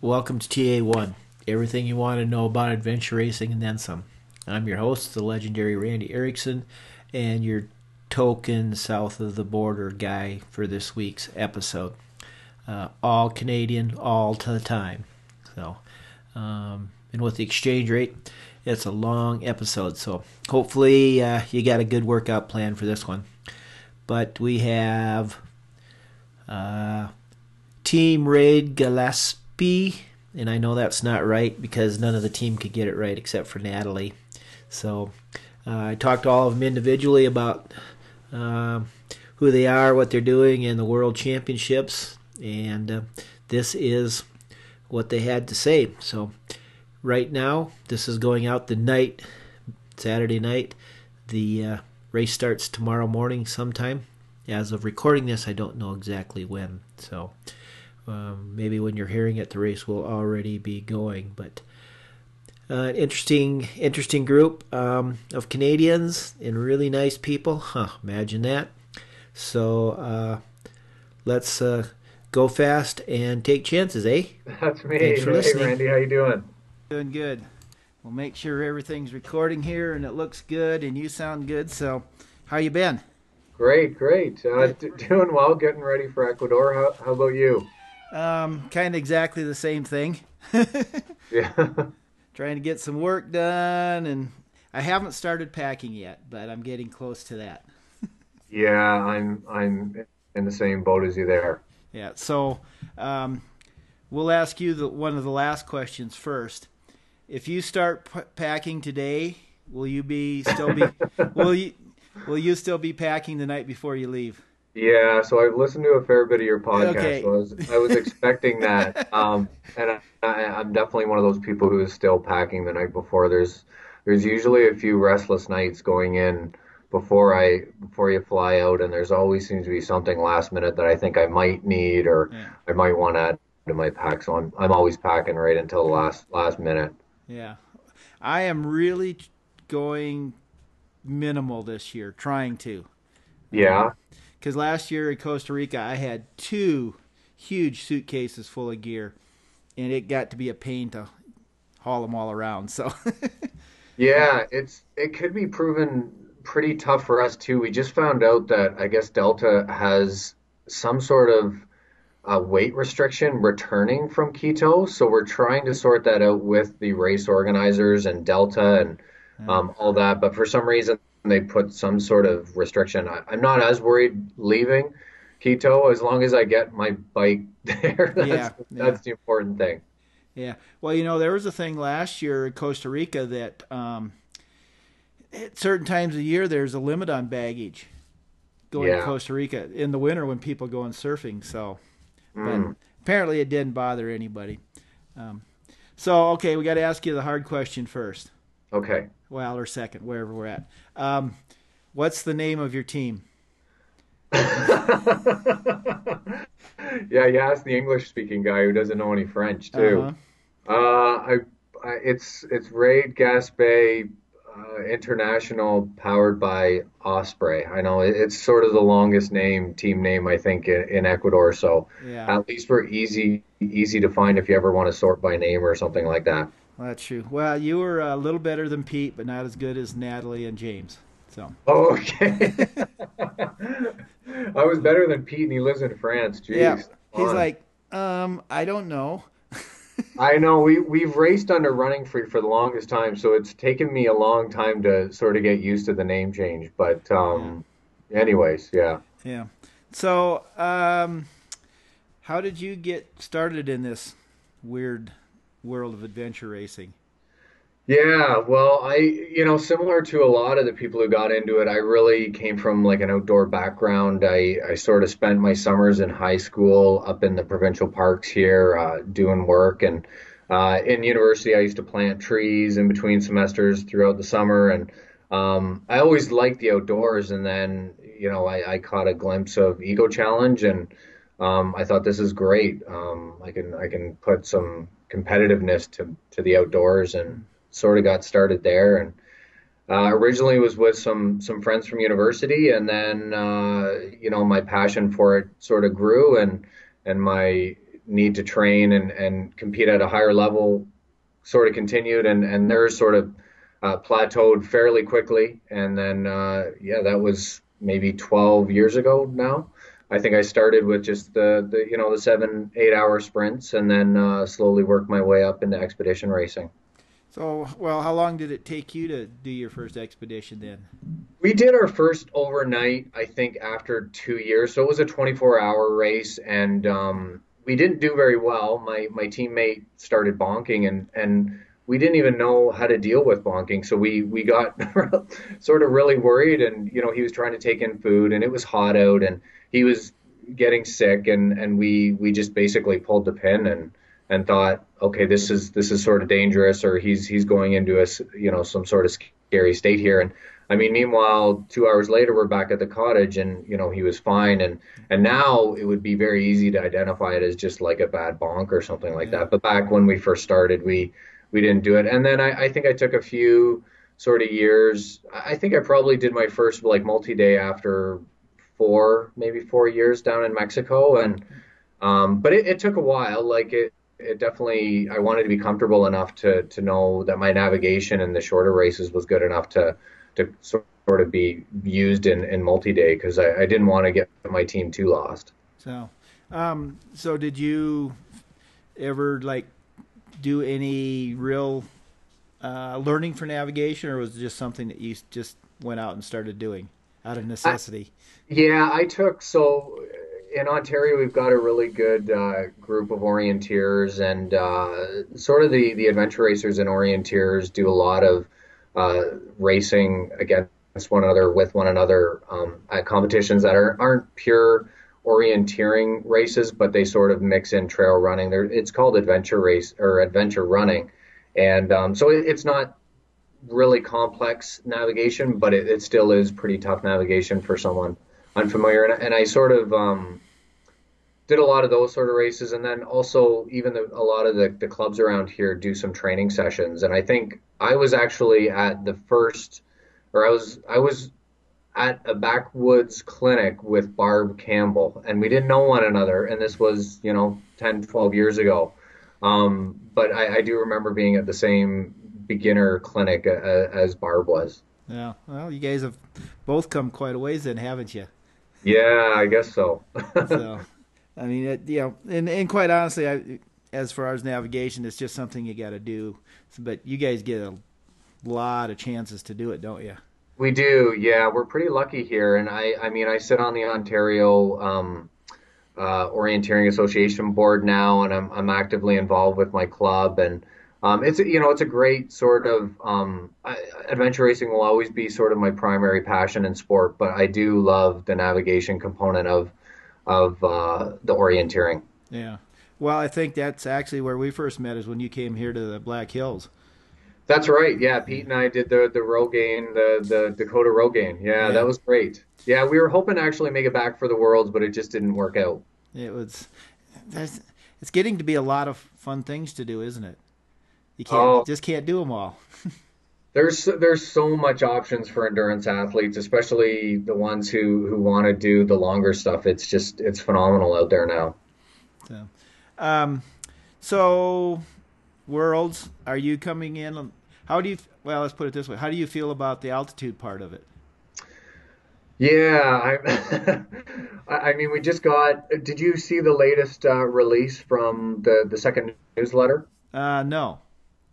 Welcome to TA1, everything you want to know about adventure racing and then some. I'm your host, the legendary Randy Erickson, and your token south of the border guy for this week's episode. All Canadian, all the time. So, and with the exchange rate, it's a long episode, so hopefully you got a good workout plan for this one. But we have Team Raid Gaspé, and I know that's not right because none of the team could get it right except for Natalie. So I talked to all of them individually about who they are, what they're doing in the World Championships, and this is what they had to say. So right now, this is going out the night, Saturday night. The race starts tomorrow morning sometime. As of recording this, I don't know exactly when, so maybe when you're hearing it, the race will already be going. But interesting group of Canadians and really nice people. Imagine that. So let's go fast and take chances, eh? That's me. Thanks for listening. Hey, Randy, how you doing? Doing good. We'll make sure everything's recording here and it looks good and you sound good. So how you been? Great. Doing well, getting ready for Ecuador. How about you? Kind of exactly the same thing. Yeah. Trying to get some work done, and I haven't started packing yet, but I'm getting close to that. Yeah, I'm in the same boat as you there. Yeah, so we'll ask you one of the last questions first. If you start packing today, will you still be packing the night before you leave? Yeah, so I've listened to a fair bit of your podcast. Okay. So I was expecting that. And I'm definitely one of those people who is still packing the night before. There's usually a few restless nights going in before you fly out, and there's always seems to be something last minute that I think I might need or I might want to add to my pack. So I'm always packing right until the last minute. Yeah. I am really going minimal this year, trying to. Yeah. Because last year in Costa Rica, I had 2 huge suitcases full of gear, and it got to be a pain to haul them all around. So. Yeah, it could be proven pretty tough for us too. We just found out that I guess Delta has some sort of weight restriction returning from Quito, so we're trying to sort that out with the race organizers and Delta and all that. But for some reason, they put some sort of restriction. I'm not as worried leaving Quito as long as I get my bike there. That's the important thing. Yeah. Well, there was a thing last year in Costa Rica that at certain times of year, there's a limit on baggage going to Costa Rica in the winter when people go on surfing. So but apparently it didn't bother anybody. So, okay, we got to ask you the hard question first. Okay. Well, or second, wherever we're at. What's the name of your team? Yeah, you asked the English-speaking guy who doesn't know any French, too. It's Raid Gaspé International, powered by Osprey. I know it's sort of the longest team name, I think, in Ecuador. So at least we're easy to find if you ever want to sort by name or something like that. Well, that's true. Well, you were a little better than Pete, but not as good as Natalie and James. So. Oh, okay. I was better than Pete, and he lives in France. Jeez. Yeah. He's like, I don't know. I know. We've raced under Running Free for the longest time, so it's taken me a long time to sort of get used to the name change. But anyways, yeah. Yeah. So how did you get started in this weird world of adventure racing? Yeah, well, I, similar to a lot of the people who got into it, I really came from like an outdoor background. I sort of spent my summers in high school up in the provincial parks here doing work, and In university, I used to plant trees in between semesters throughout the summer, and I always liked the outdoors. And then, you know, I caught a glimpse of Eco Challenge, and I thought, this is great. I can put some competitiveness to the outdoors, and sort of got started there. And originally was with some friends from university, and then you know, my passion for it sort of grew, and my need to train and compete at a higher level sort of continued, and there sort of plateaued fairly quickly. And then yeah, that was maybe 12 years ago now. I think I started with just the you know, the 7-8 hour sprints, and then slowly worked my way up into expedition racing. So, well, how long did it take you to do your first expedition then? We did our first overnight, I think, after 2 years. So it was a 24-hour race, and we didn't do very well. My teammate started bonking, and we didn't even know how to deal with bonking. So we got sort of really worried, and, you know, he was trying to take in food, and it was hot out, and he was getting sick, and we just basically pulled the pin and thought, okay, this is sort of dangerous, or he's going into a, you know, some sort of scary state here. And I mean, meanwhile, 2 hours later, we're back at the cottage, and, you know, he was fine. And now it would be very easy to identify it as just like a bad bonk or something like that. But back when we first started, we didn't do it. And then I think I took a few sort of years. I think I probably did my first like multi-day after maybe four years down in Mexico. And, but it took a while. Like it definitely, I wanted to be comfortable enough to know that my navigation in the shorter races was good enough to sort of be used in multi-day, because I didn't want to get my team too lost. So, so did you ever like do any real learning for navigation, or was it just something that you just went out and started doing out of necessity? So in Ontario, we've got a really good group of orienteers, and sort of the adventure racers and orienteers do a lot of racing against one another, with one another, at competitions that aren't pure orienteering races, but they sort of mix in trail running. It's called adventure race or adventure running, and so it's not really complex navigation, but it still is pretty tough navigation for someone unfamiliar. And I sort of did a lot of those sort of races, and then also even a lot of the clubs around here do some training sessions. And I think I was actually at the first, or I was at a backwoods clinic with Barb Campbell, and we didn't know one another, and this was, you know, 10-12 years ago. But I do remember being at the same beginner clinic as Barb was. Yeah, well, you guys have both come quite a ways then, haven't you? Yeah, I guess so. So, I mean, you know, and quite honestly, as far as navigation, it's just something you got to do. But you guys get a lot of chances to do it, don't you? We do, yeah. We're pretty lucky here. And I mean, I sit on the Ontario Orienteering Association board now, and I'm actively involved with my club. And it's, you know, it's a great sort of, adventure racing will always be sort of my primary passion in sport, but I do love the navigation component of the orienteering. Yeah. Well, I think that's actually where we first met, is when you came here to the Black Hills. That's right. Yeah. Pete and I did the Rogaine, the Dakota Rogaine. Yeah, that was great. Yeah. We were hoping to actually make it back for the Worlds, but it just didn't work out. It's getting to be a lot of fun things to do, isn't it? You just can't do them all. There's so much options for endurance athletes, especially the ones who want to do the longer stuff. It's phenomenal out there now. So, Worlds, are you coming in? Well, let's put it this way. How do you feel about the altitude part of it? Yeah, I mean, we just got. Did you see the latest release from the second newsletter? No.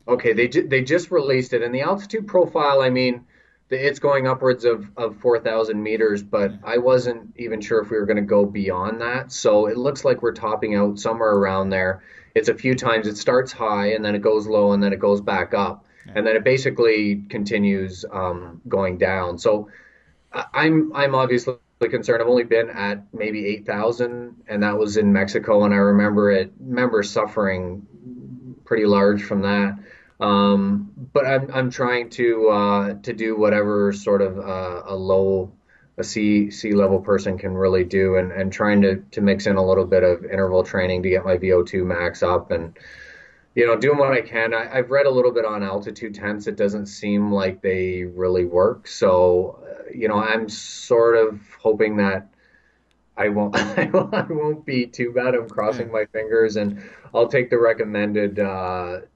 Okay, they just released it, and the altitude profile, I mean, it's going upwards of 4,000 meters, but I wasn't even sure if we were going to go beyond that, so it looks like we're topping out somewhere around there. It's a few times, it starts high, and then it goes low, and then it goes back up, and then it basically continues going down. So I'm obviously concerned. I've only been at maybe 8,000, and that was in Mexico, and I remember suffering pretty large from that. But I'm trying to do whatever sort of a sea level person can really do, and trying to mix in a little bit of interval training to get my VO2 max up, and doing what I can. I've read a little bit on altitude tents. It doesn't seem like they really work, so I'm sort of hoping that I won't be too bad. I'm crossing my fingers, and I'll take the recommended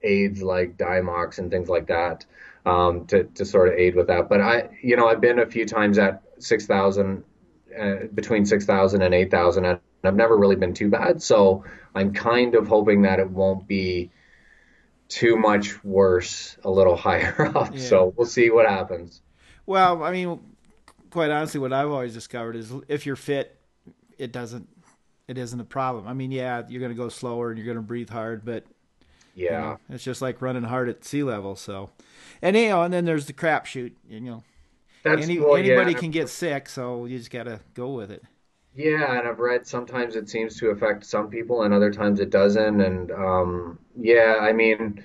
aids like Dymox and things like that to sort of aid with that. But I've been a few times at 6,000, between 6,000 and 8,000, and I've never really been too bad. So I'm kind of hoping that it won't be too much worse a little higher up. Yeah. So we'll see what happens. Well, I mean, quite honestly, what I've always discovered is if you're fit, it isn't a problem. I mean, yeah, you're going to go slower and you're going to breathe hard, but it's just like running hard at sea level. So, and and then there's the crapshoot, anybody can get sick. So you just got to go with it. Yeah. And I've read sometimes it seems to affect some people and other times it doesn't. And, I mean,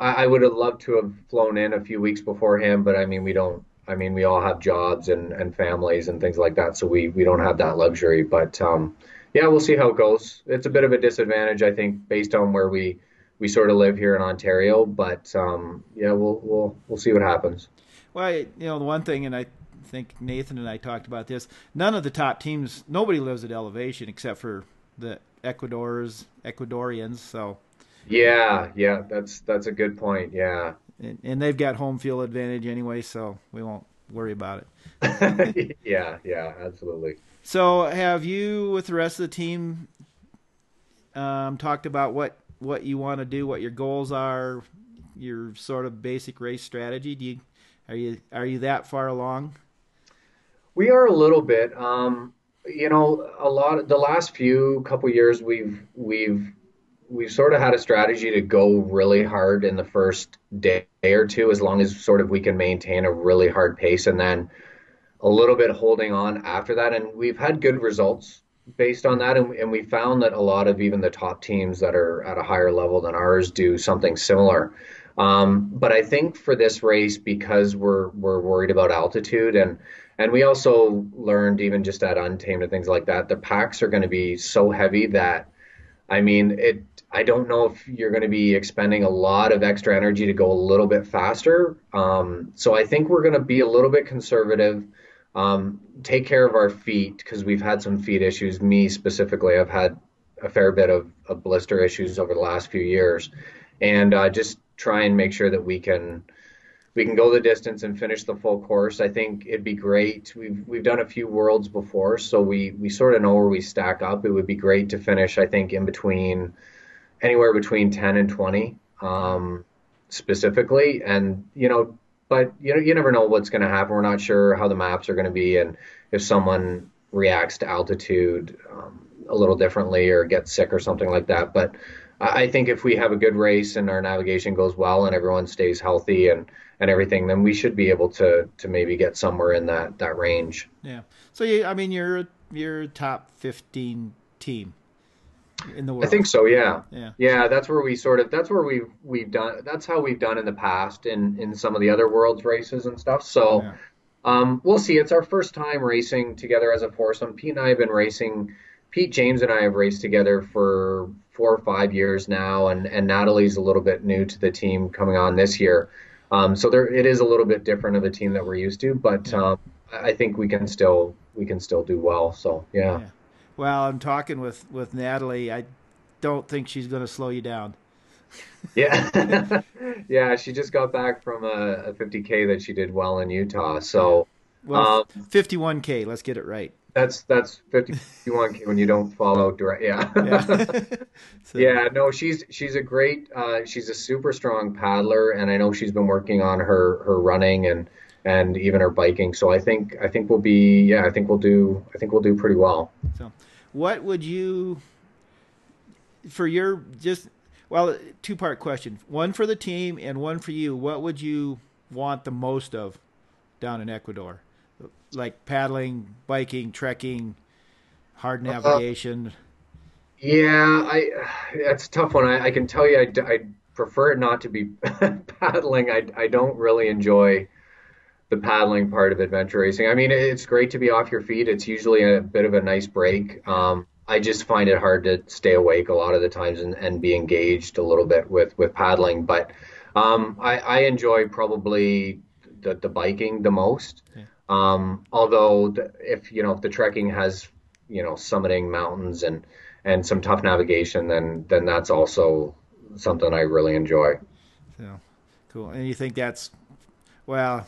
I would have loved to have flown in a few weeks beforehand, but we all have jobs and families and things like that. So we don't have that luxury, but, we'll see how it goes. It's a bit of a disadvantage, I think, based on where we sort of live here in Ontario, but, we'll see what happens. Well, the one thing, and I think Nathan and I talked about this, none of the top teams, nobody lives at elevation except for the Ecuadorians. So yeah, that's a good point. Yeah. And they've got home field advantage anyway, so we won't worry about it. yeah, absolutely. So have you, with the rest of the team, talked about what you want to do, what your goals are, your sort of basic race strategy? Are you that far along? We are a little bit. A lot of the last couple years we've sort of had a strategy to go really hard in the first day or two, as long as sort of we can maintain a really hard pace, and then a little bit holding on after that. And we've had good results based on that. And we found that a lot of even the top teams that are at a higher level than ours do something similar. But I think for this race, because we're worried about altitude, and we also learned even just at Untamed and things like that, the packs are going to be so heavy that, I don't know if you're going to be expending a lot of extra energy to go a little bit faster. So I think we're going to be a little bit conservative, take care of our feet, because we've had some feet issues. Me specifically, I've had a fair bit of blister issues over the last few years, and just try and make sure that we can go the distance and finish the full course. I think it'd be great. We've done a few worlds before, so we sort of know where we stack up. It would be great to finish, I think, anywhere between 10 and 20, specifically. And, you never know what's going to happen. We're not sure how the maps are going to be, and if someone reacts to altitude a little differently or gets sick or something like that. But I think if we have a good race and our navigation goes well and everyone stays healthy and everything, then we should be able to maybe get somewhere in that range. Yeah. So, you're a top 15 team in the world. I think so. Yeah. Yeah. Yeah. That's how we've done in the past in some of the other world's races and stuff. So, we'll see. It's our first time racing together as a foursome. Pete and I have been racing. Pete James and I have raced together for 4 or 5 years now. And Natalie's a little bit new to the team coming on this year. So it is a little bit different of a team that we're used to, but, I think we can still do well. So, yeah. Well, I'm talking with Natalie. I don't think she's going to slow you down. Yeah. Yeah. She just got back from a 50K that she did well in Utah. So, 51K, let's get it right. That's 51K when you don't follow direct. Yeah. Yeah. So. Yeah, no, she's a great, she's a super strong paddler, and I know she's been working on her running and even her biking. So I think we'll be, I think we'll do pretty well. So what would you, for your two-part question, one for the team and one for you, what would you want the most of down in Ecuador? Like paddling, biking, trekking, hard navigation. That's a tough one. I can tell you, I prefer it not to be paddling. I don't really enjoy the paddling part of adventure racing. I mean, it's great to be off your feet. It's usually a bit of a nice break. I just find it hard to stay awake a lot of the times and be engaged a little bit with paddling. But I enjoy probably the biking the most. Yeah. Although if the trekking has, summiting mountains and some tough navigation, then that's also something I really enjoy. So cool. And you think that's, well,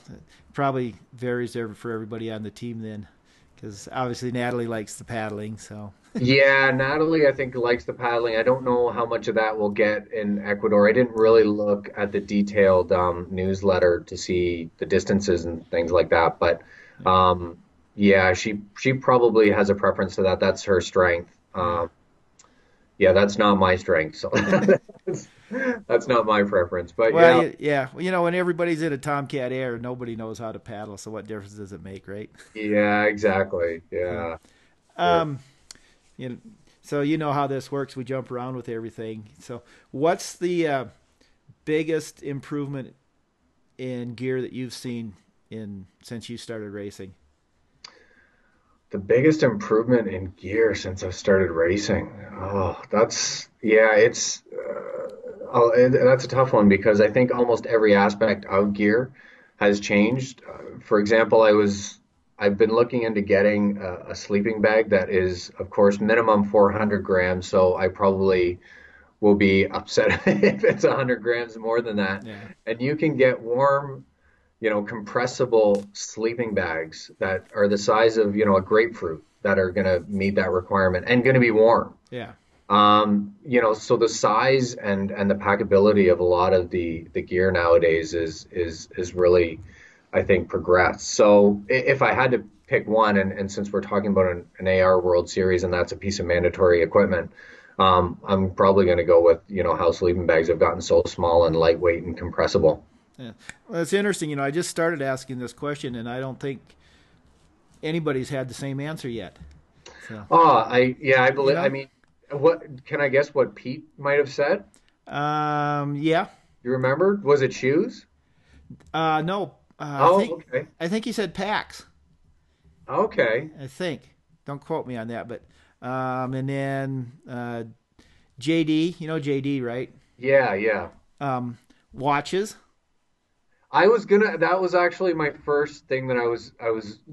probably varies there for everybody on the team then, because obviously Natalie likes the paddling. So yeah, Natalie I think likes the paddling. I don't know how much of that we'll get in Ecuador. I didn't really look at the detailed newsletter to see the distances and things like that, but yeah, she probably has a preference to that. That's her strength. Yeah, that's not my strength, so that's not my preference. But well, yeah. Well, when everybody's in a Tomcat Air, nobody knows how to paddle, so what difference does it make, right? Yeah, exactly. Yeah. So you know how this works. We jump around with everything. So what's the biggest improvement in gear that you've seen since you started racing? The biggest improvement in gear since I started racing. Oh, that's a tough one, because I think almost every aspect of gear has changed. For example, I've been looking into getting a sleeping bag that is, of course, minimum 400 grams. So I probably will be upset if it's 100 grams more than that. Yeah. And you can get warm, compressible sleeping bags that are the size of, a grapefruit, that are going to meet that requirement and going to be warm. Yeah. So the size and the packability of a lot of the gear nowadays is really, I think, progressed. So if I had to pick one, and since we're talking about an AR World Series and that's a piece of mandatory equipment, I'm probably going to go with, how sleeping bags have gotten so small and lightweight and compressible. Yeah. Well, it's interesting. I just started asking this question, and I don't think anybody's had the same answer yet. So. I believe. I mean, what can I guess? What Pete might have said? Yeah. You remember? Was it shoes? No. Okay. I think he said packs. Okay. I think. Don't quote me on that, but and then JD. You know JD, right? Yeah. Yeah. Watches. That was actually my first thing that I was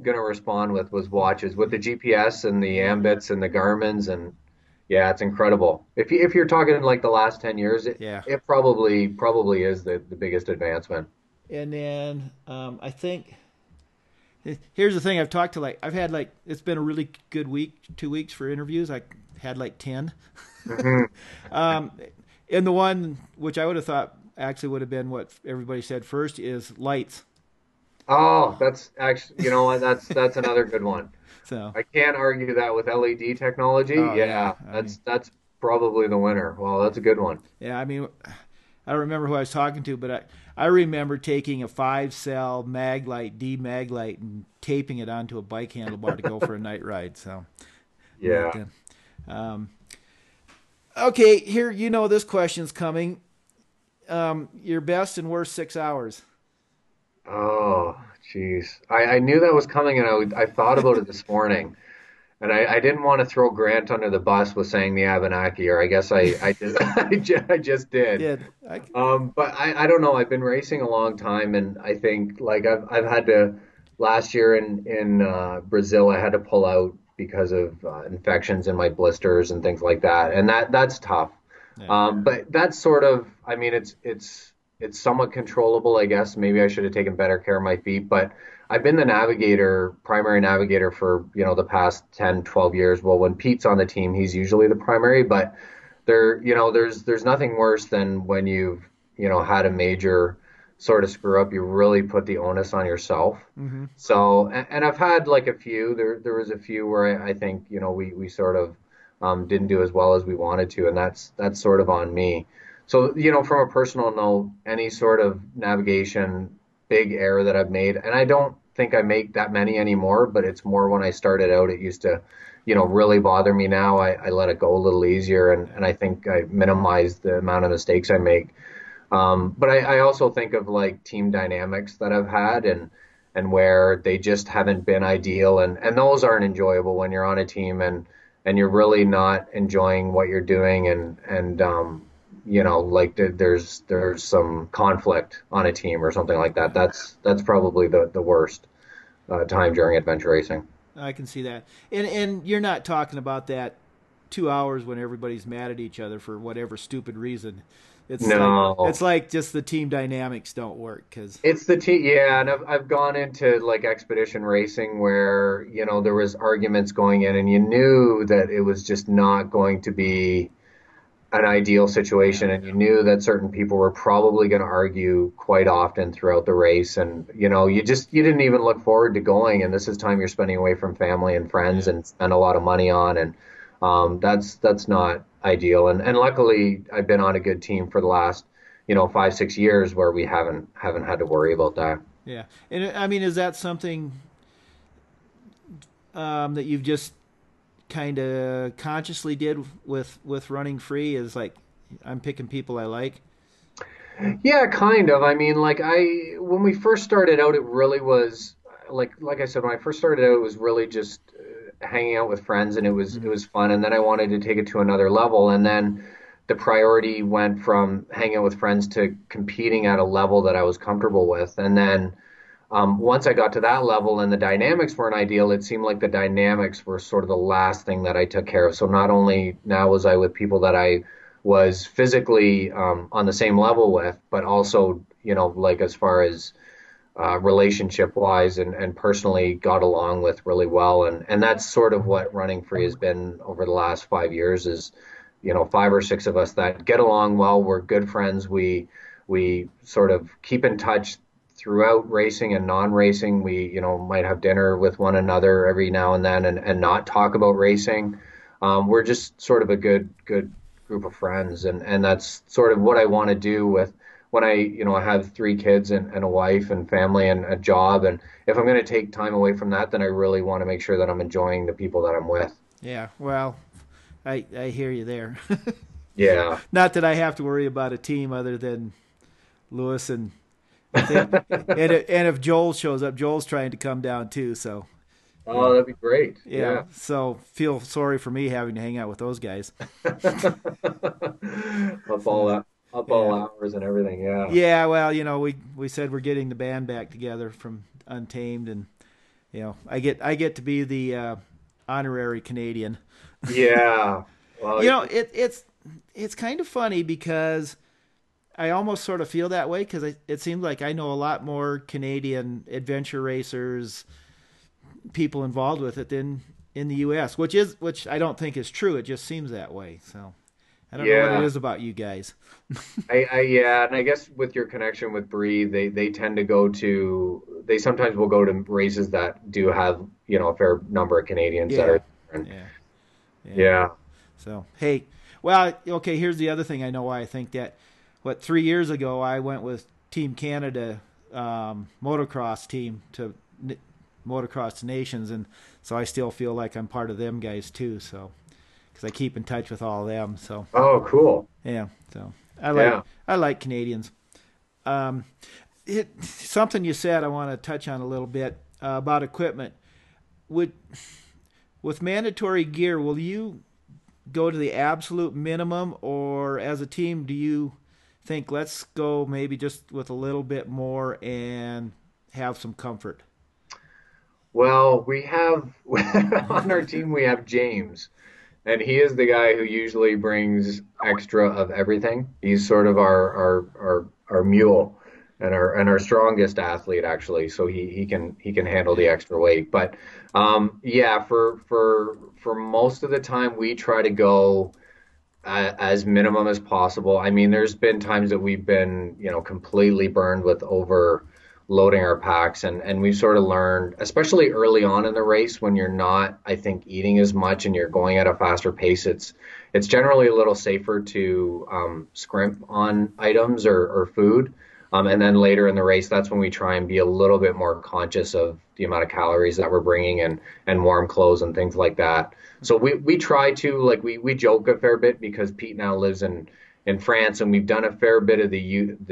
gonna respond with watches, with the GPS and the Ambits and the Garmin's, and yeah, it's incredible. If you're talking like the last 10 years, it probably is the biggest advancement. And then I think here's the thing. I've talked to it's been a really good week, 2 weeks for interviews. I had 10. Mm-hmm. And the one which I would have thought actually would have been what everybody said first is lights. Oh, that's actually, that's another good one. So I can't argue that with LED technology. Oh, yeah. That's probably the winner. Well, that's a good one. Yeah. I mean, I don't remember who I was talking to, but I remember taking a 5-cell D mag light and taping it onto a bike handlebar to go for a night ride. So yeah. But, okay. Here, this question's coming. Your best and worst 6 hours. Oh, geez. I knew that was coming, and I thought about it this morning, and I didn't want to throw Grant under the bus with saying the Abenaki, or I guess I just did. But I don't know. I've been racing a long time, and I think I've had to, last year in Brazil, I had to pull out because of infections in my blisters and things like that. And that's tough. Yeah. But that's sort of, I mean, it's somewhat controllable, I guess. Maybe I should have taken better care of my feet, but I've been the primary navigator for, the past 10, 12 years. Well, when Pete's on the team, he's usually the primary, but there's nothing worse than when you've, had a major sort of screw up, you really put the onus on yourself. Mm-hmm. So, and I've had a few, there was a few where I think, we sort of, didn't do as well as we wanted to, and that's sort of on me. So, from a personal note, any sort of navigation, big error that I've made, and I don't think I make that many anymore, but it's more when I started out, it used to, really bother me. Now I let it go a little easier, and I think I minimized the amount of mistakes I make. But I also think of like team dynamics that I've had and where they just haven't been ideal. And those aren't enjoyable when you're on a team and you're really not enjoying what you're doing. And you know, like there's some conflict on a team or something like that. That's probably the worst time during adventure racing. I can see that. And you're not talking about that 2 hours when everybody's mad at each other for whatever stupid reason. It's like just the team dynamics don't work because it's the team. Yeah, and I've gone into like expedition racing where, you know, there was arguments going in and you knew that it was just not going to be an ideal situation, and you knew that certain people were probably going to argue quite often throughout the race, and you know, you didn't even look forward to going, and this is time you're spending away from family and friends and spend a lot of money on, and that's not ideal. And luckily I've been on a good team for the last, you know, 5-6 years where we haven't had to worry about that. Yeah. And I mean, is that something that you've just kind of consciously did with Running Free, is like, I'm picking people I like? Yeah, kind of. I mean, like when we first started out, it really was like I said, when I first started out, it was really just hanging out with friends, and it was fun. And then I wanted to take it to another level, and then the priority went from hanging out with friends to competing at a level that I was comfortable with. And then once I got to that level and the dynamics weren't ideal, it seemed like the dynamics were sort of the last thing that I took care of. So not only now was I with people that I was physically on the same level with, but also, you know, like as far as relationship wise and personally got along with really well. And that's sort of what Running Free has been over the last 5 years is, you know, 5 or 6 of us that get along well. We're good friends. We sort of keep in touch throughout racing and non-racing. We, you know, might have dinner with one another every now and then and not talk about racing. We're just sort of a good group of friends. And that's sort of what I want to do with, when I, you know, I have 3 kids and a wife and family and a job, and if I'm going to take time away from that, then I really want to make sure that I'm enjoying the people that I'm with. Yeah, well, I hear you there. Yeah. Not that I have to worry about a team other than Lewis and if Joel shows up, Joel's trying to come down too, so. Oh, that'd be great. Yeah. So feel sorry for me having to hang out with those guys. Love all that. Up all hours and everything, yeah. Yeah, well, you know, we said we're getting the band back together from Untamed, and you know, I get to be the honorary Canadian. Yeah. Well, you know, it's kind of funny because I almost sort of feel that way because it seems like I know a lot more Canadian adventure racers, people involved with it than in the U.S., which I don't think is true. It just seems that way, so. I don't know what it is about you guys. And I guess with your connection with Bree, they tend to go to, they sometimes will go to races that do have, you know, a fair number of Canadians that are different. Yeah. So, hey, well, okay, here's the other thing I know why I think that. 3 years ago I went with Team Canada motocross team to Motocross Nations, and so I still feel like I'm part of them guys too, so. I keep in touch with all of them, so. Oh, cool. Yeah, so I like Canadians. Something you said I want to touch on a little bit about equipment. With mandatory gear, will you go to the absolute minimum, or as a team, do you think let's go maybe just with a little bit more and have some comfort? Well, we have on our team we have James. And he is the guy who usually brings extra of everything. He's sort of our mule and our strongest athlete actually. So he can handle the extra weight. But for most of the time we try to go as minimum as possible. I mean, there's been times that we've been, you know, completely burned with overloading our packs, and we've sort of learned, especially early on in the race when you're not, I think, eating as much and you're going at a faster pace, it's generally a little safer to scrimp on items or food, and then later in the race, that's when we try and be a little bit more conscious of the amount of calories that we're bringing and warm clothes and things like that. So we try to, like, we joke a fair bit because Pete now lives in in France, and we've done a fair bit of the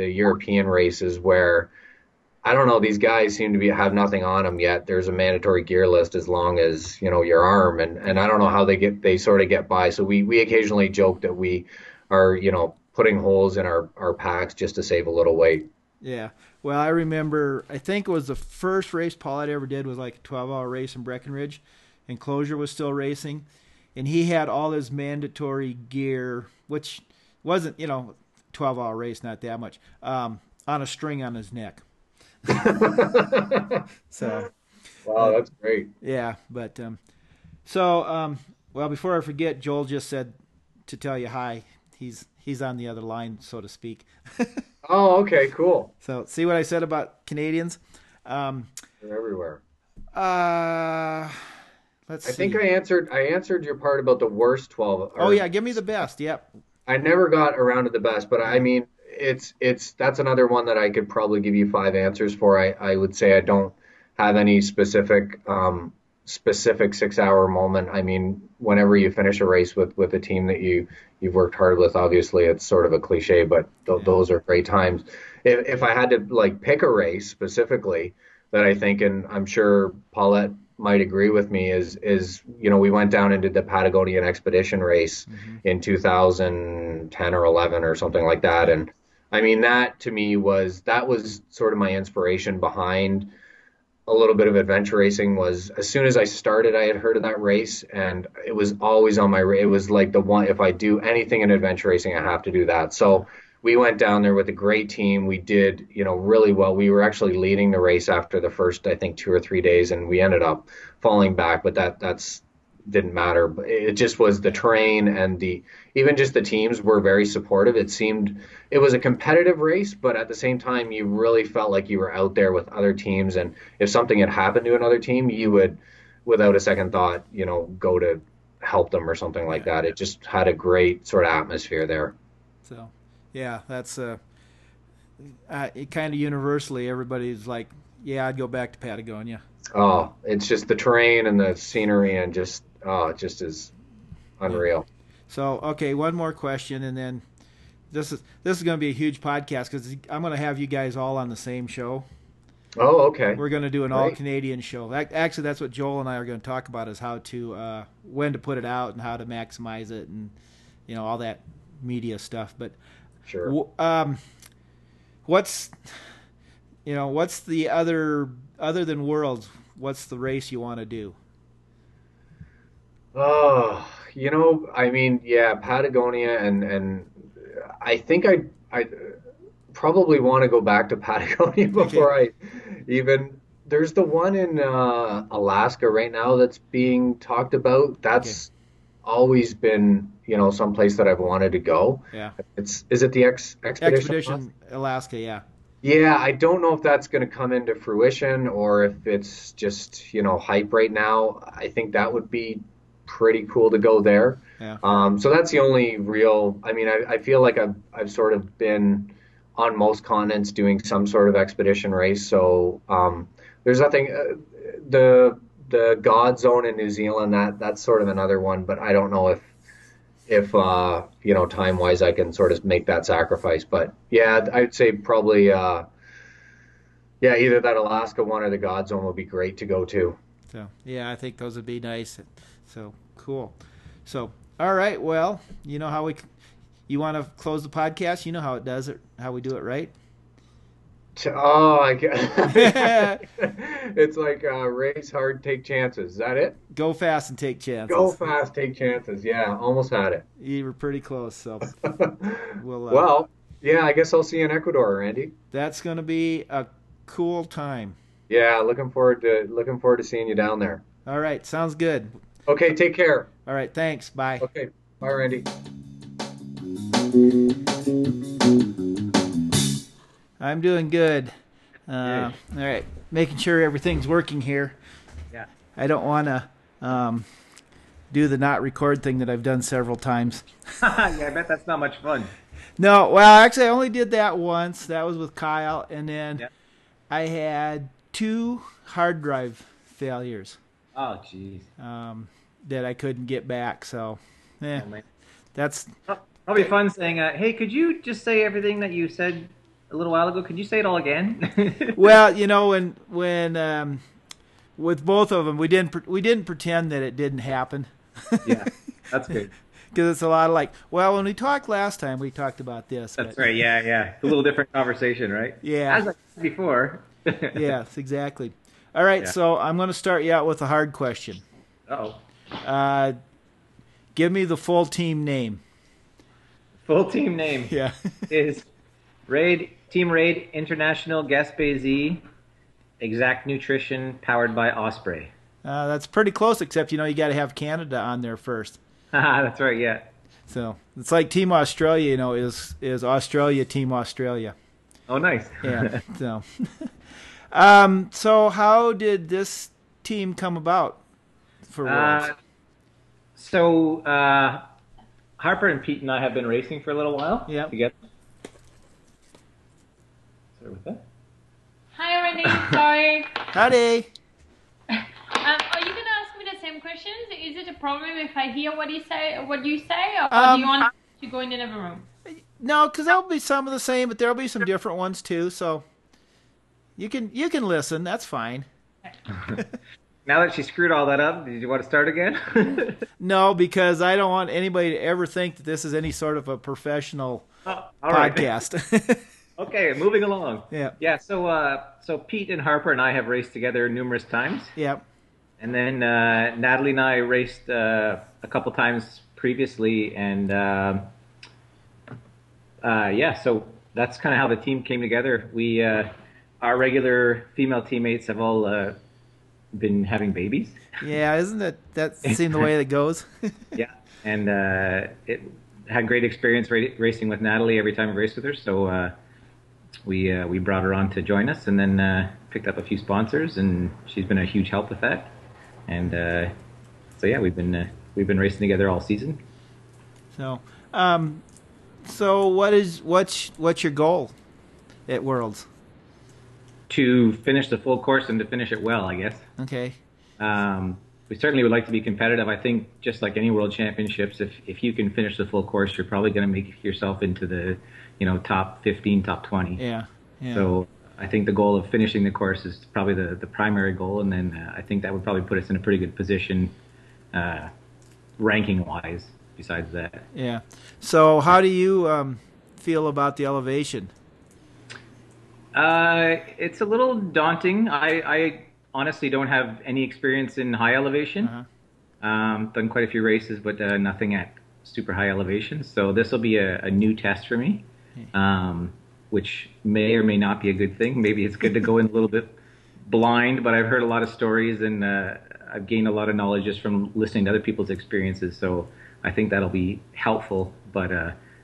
European races where, I don't know, these guys seem to have nothing on them yet. There's a mandatory gear list as long as, you know, your arm, and I don't know how they sort of get by. So we occasionally joke that we are, you know, putting holes in our packs just to save a little weight. Yeah. Well, I remember, I think it was the first race Paul had ever did was like a 12-hour race in Breckenridge, and Closure was still racing, and he had all his mandatory gear, which wasn't, you know, 12-hour race, not that much, on a string on his neck. So, wow, that's great. Yeah, but well, before I forget, Joel just said to tell you hi. He's on the other line, so to speak. Oh, okay, cool. So, see what I said about Canadians? They're everywhere. Let's see. I think I answered your part about the worst 12. Oh yeah, give me the best. Yep. I never got around to the best, but I mean, it's that's another one that I could probably give you 5 answers for. I would say I don't have any specific 6-hour moment. I mean, whenever you finish a race with a team that you've worked hard with, obviously it's sort of a cliche, but those are great times. If I had to like pick a race specifically that I think, and I'm sure Paulette might agree with me, is you know, we went down and did the Patagonian expedition race in 2010 or 11 or something like that, and I mean, that to me was sort of my inspiration behind a little bit of adventure racing. Was as soon as I started, I had heard of that race, and it was always on my, it was like the one, if I do anything in adventure racing, I have to do that. So we went down there with a great team. We did, you know, really well. We were actually leading the race after the first, I think, 2 or 3 days, and we ended up falling back, but that's didn't matter. But it just was the terrain, and even just the teams were very supportive. It was a competitive race, but at the same time, you really felt like you were out there with other teams, and if something had happened to another team, you would, without a second thought, you know, go to help them or something like that. It just had a great sort of atmosphere there. So, yeah, that's it kind of universally, everybody's like, yeah, I'd go back to Patagonia. Oh, it's just the terrain and the scenery, and just it just is unreal. So, okay, one more question, and then this is going to be a huge podcast because I'm going to have you guys all on the same show. Oh, okay. We're going to do an all Canadian show. Actually, that's what Joel and I are going to talk about, is how to when to put it out and how to maximize it, and you know, all that media stuff. But sure. What's the other than Worlds? What's the race you want to do? Oh, you know, I mean, yeah, Patagonia, and I think I probably want to go back to Patagonia before there's the one in Alaska right now that's being talked about. That's always been, you know, someplace that I've wanted to go. Yeah. Is it the Expedition Alaska? Yeah. Yeah, I don't know if that's going to come into fruition or if it's just, you know, hype right now. I think that would be pretty cool to go there. Yeah. So that's the only real, I mean, I feel like I've sort of been on most continents doing some sort of expedition race. So there's nothing, the God Zone in New Zealand, that's sort of another one, but I don't know if you know, time-wise, I can sort of make that sacrifice. But yeah, I'd say probably, either that Alaska one or the God Zone would be great to go to. So yeah, I think those would be nice. So cool. So all right, well, you know how you want to close the podcast? You know how it does it, how we do it, right? Oh, I guess. It's like race hard, take chances. Is that it? Go fast and take chances. Go fast, take chances. Yeah, almost had it. You were pretty close. So, well, yeah, I guess I'll see you in Ecuador, Randy. That's gonna be a cool time. Yeah, looking forward to seeing you down there. All right, sounds good. Okay, take care. All right, thanks. Bye. Okay, bye, Randy. I'm doing good. All right, making sure everything's working here. Yeah. I don't want to do the not record thing that I've done several times. Yeah, I bet that's not much fun. No, well, actually, I only did that once. That was with Kyle, and then I had 2 hard drive failures. Oh, geez. That I couldn't get back. So, that's. That'll be fun saying, hey, could you just say everything that you said a little while ago? Could you say it all again? Well, you know, when with both of them, we didn't pretend that it didn't happen. Yeah, that's good. Because it's a lot of like, well, when we talked last time, we talked about this. That's right. Yeah, yeah. It's a little different conversation, right? Yeah. As I said before. Yes, exactly. All right, yeah. So I'm going to start you out with a hard question. Give me the full team name. Full team name. Yeah. Is Raid Team Raid International Gaspé Z Exact Nutrition powered by Osprey. That's pretty close, except you got to have Canada on there first. That's right, yeah. So it's like Team Australia, is Australia Team Australia. Oh, nice. Yeah. So, so how did this team come about for Worlds? So Harper and Pete and I have been racing for a little while. Yeah. Together. Sorry with that. Hi, Randy. Sorry. Howdy. Are you gonna ask me the same questions? Is it a problem if I hear what you say, or do you want to go in another room? No, because there'll be some of the same, but there'll be some different ones too. So you can listen. That's fine. Okay. Now that she screwed all that up, did you want to start again? No, because I don't want anybody to ever think that this is any sort of a professional podcast. Right. Okay, moving along. Yeah. Yeah. So Pete and Harper and I have raced together numerous times. Yeah. And then Natalie and I raced a couple times previously, and so that's kind of how the team came together. We our regular female teammates have all been having babies. Yeah, isn't it? That seemed the way that goes. Yeah, and it had great experience racing with Natalie every time I raced with her. So we brought her on to join us, and then picked up a few sponsors, and she's been a huge help with that. And so yeah, we've been racing together all season. So. So what's your goal at Worlds? To finish the full course and to finish it well, I guess. Okay. We certainly would like to be competitive. I think just like any World Championships, if you can finish the full course, you're probably going to make yourself into the top 15, top 20. Yeah. Yeah. So I think the goal of finishing the course is probably the primary goal, and then I think that would probably put us in a pretty good position, ranking wise. Besides that, yeah. So, how do you feel about the elevation? It's a little daunting. I honestly don't have any experience in high elevation. Done quite a few races, but nothing at super high elevation. So this will be a new test for me, which may or may not be a good thing. Maybe it's good to go in a little bit blind, but I've heard a lot of stories, and I've gained a lot of knowledge just from listening to other people's experiences. So I think that'll be helpful, but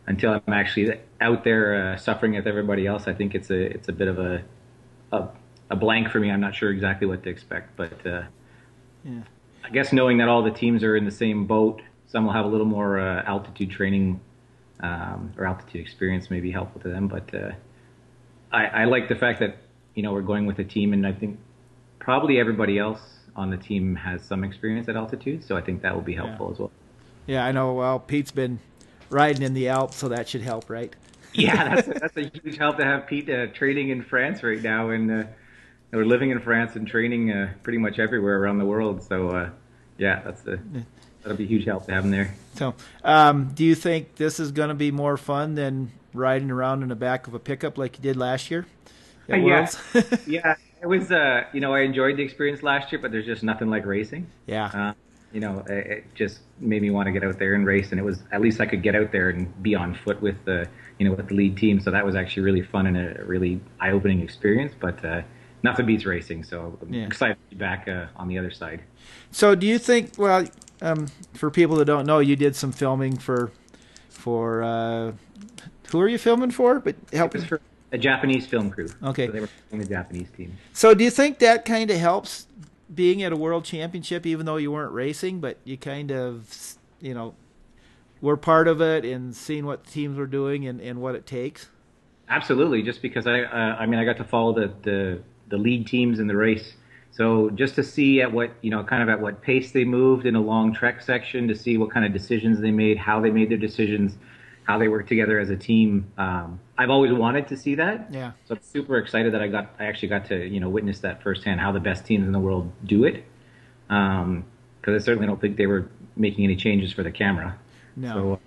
until I'm actually out there suffering with everybody else, I think it's a bit of a blank for me. I'm not sure exactly what to expect, but yeah. I guess knowing that all the teams are in the same boat, some will have a little more altitude training or altitude experience may be helpful to them. But I like the fact that we're going with a team, and I think probably everybody else on the team has some experience at altitude, so I think that will be helpful as well. Yeah, I know. Well, Pete's been riding in the Alps, so that should help, right? Yeah, that's a huge help to have Pete training in France right now, and we're living in France and training pretty much everywhere around the world. So, yeah, that'll be a huge help to have him there. So, do you think this is going to be more fun than riding around in the back of a pickup like you did last year? Yeah, yeah. It was. I enjoyed the experience last year, but there's just nothing like racing. Yeah. It just made me want to get out there and race, and it was at least I could get out there and be on foot with the with the lead team. So that was actually really fun and a really eye-opening experience. But nothing beats racing, so I'm excited to be back on the other side. So do you think? Well, for people that don't know, you did some filming for who are you filming for? But help us for a Japanese film crew. Okay, so they were filming the Japanese team. So do you think that kind of helps? Being at a world championship, even though you weren't racing, but you kind of, were part of it and seeing what the teams were doing and what it takes. Absolutely, just because I got to follow the lead teams in the race, so just to see at what at what pace they moved in a long trek section, to see what kind of decisions they made, how they made their decisions, how they work together as a team. I've always wanted to see that. Yeah. So I'm super excited that I actually got to, you know, witness that firsthand, how the best teams in the world do it. Because I certainly don't think they were making any changes for the camera. No.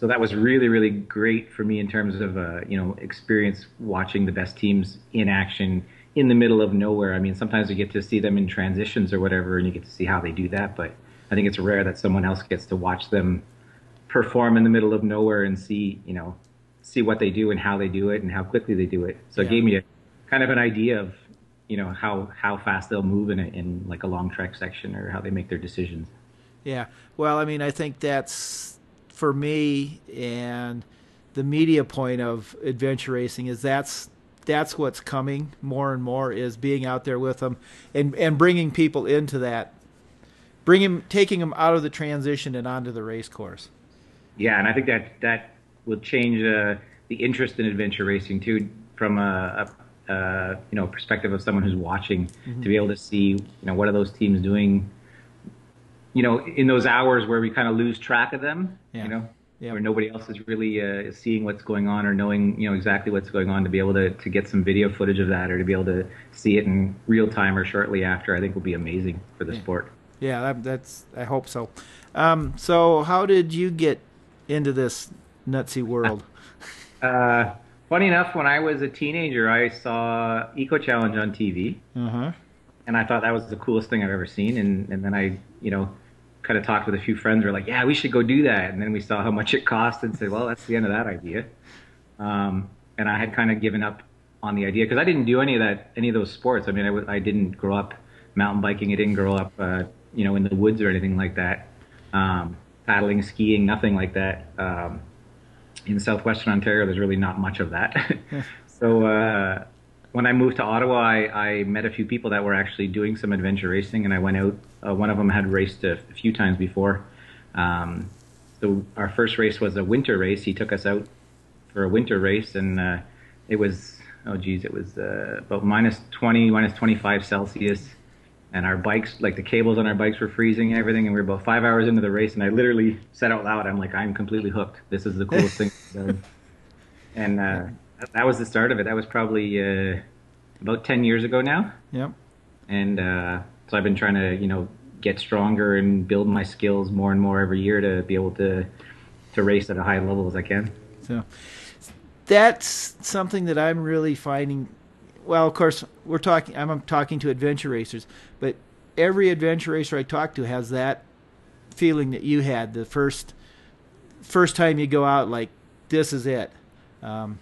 So that was really, really great for me in terms of, you know, experience watching the best teams in action in the middle of nowhere. I mean, sometimes you get to see them in transitions or whatever, and you get to see how they do that. But I think it's rare that someone else gets to watch them perform in the middle of nowhere and see, you know, see what they do and how they do it and how quickly they do it. So it gave me a kind of an idea of, you know, how fast they'll move in like a long trek section or how they make their decisions. Yeah. Well, I mean, I think that's, for me and the media point of adventure racing is that's what's coming more and more, is being out there with them and bringing people into that, taking them out of the transition and onto the race course. Yeah, and I think that will change the interest in adventure racing too, from a you know, perspective of someone who's watching, mm-hmm. to be able to see, you know, what are those teams doing, you know, in those hours where we kind of lose track of them, you know, where nobody else is really seeing what's going on or knowing, you know, exactly what's going on, to be able to get some video footage of that, or to be able to see it in real time or shortly after, I think will be amazing for the sport. Yeah, that's. I hope so. So how did you get into this nutsy world? Funny enough, when I was a teenager, I saw Eco Challenge on TV, uh-huh. and I thought that was the coolest thing I've ever seen. And then I, you know, kind of talked with a few friends who were like, yeah, we should go do that. And then we saw how much it cost and said, well, that's the end of that idea. And I had kind of given up on the idea because I didn't do any of those sports. I mean, I didn't grow up mountain biking. I didn't grow up, you know, in the woods or anything like that. Paddling, skiing, nothing like that. In southwestern Ontario, there's really not much of that. So when I moved to Ottawa, I met a few people that were actually doing some adventure racing, and I went out. One of them had raced a few times before. So our first race was a winter race. He took us out for a winter race, and it was, about -20, -25 Celsius. And our bikes, like the cables on our bikes were freezing and everything. And we were about 5 hours into the race. And I literally said out loud, I'm like, I'm completely hooked. This is the coolest thing. And that was the start of it. That was probably about 10 years ago now. Yep. And so I've been trying to, you know, get stronger and build my skills more and more every year to be able to race at a high level as I can. So that's something that I'm really finding. Well, of course, I'm talking to adventure racers, but every adventure racer I talk to has that feeling that you had the first time you go out, like, this is it. Go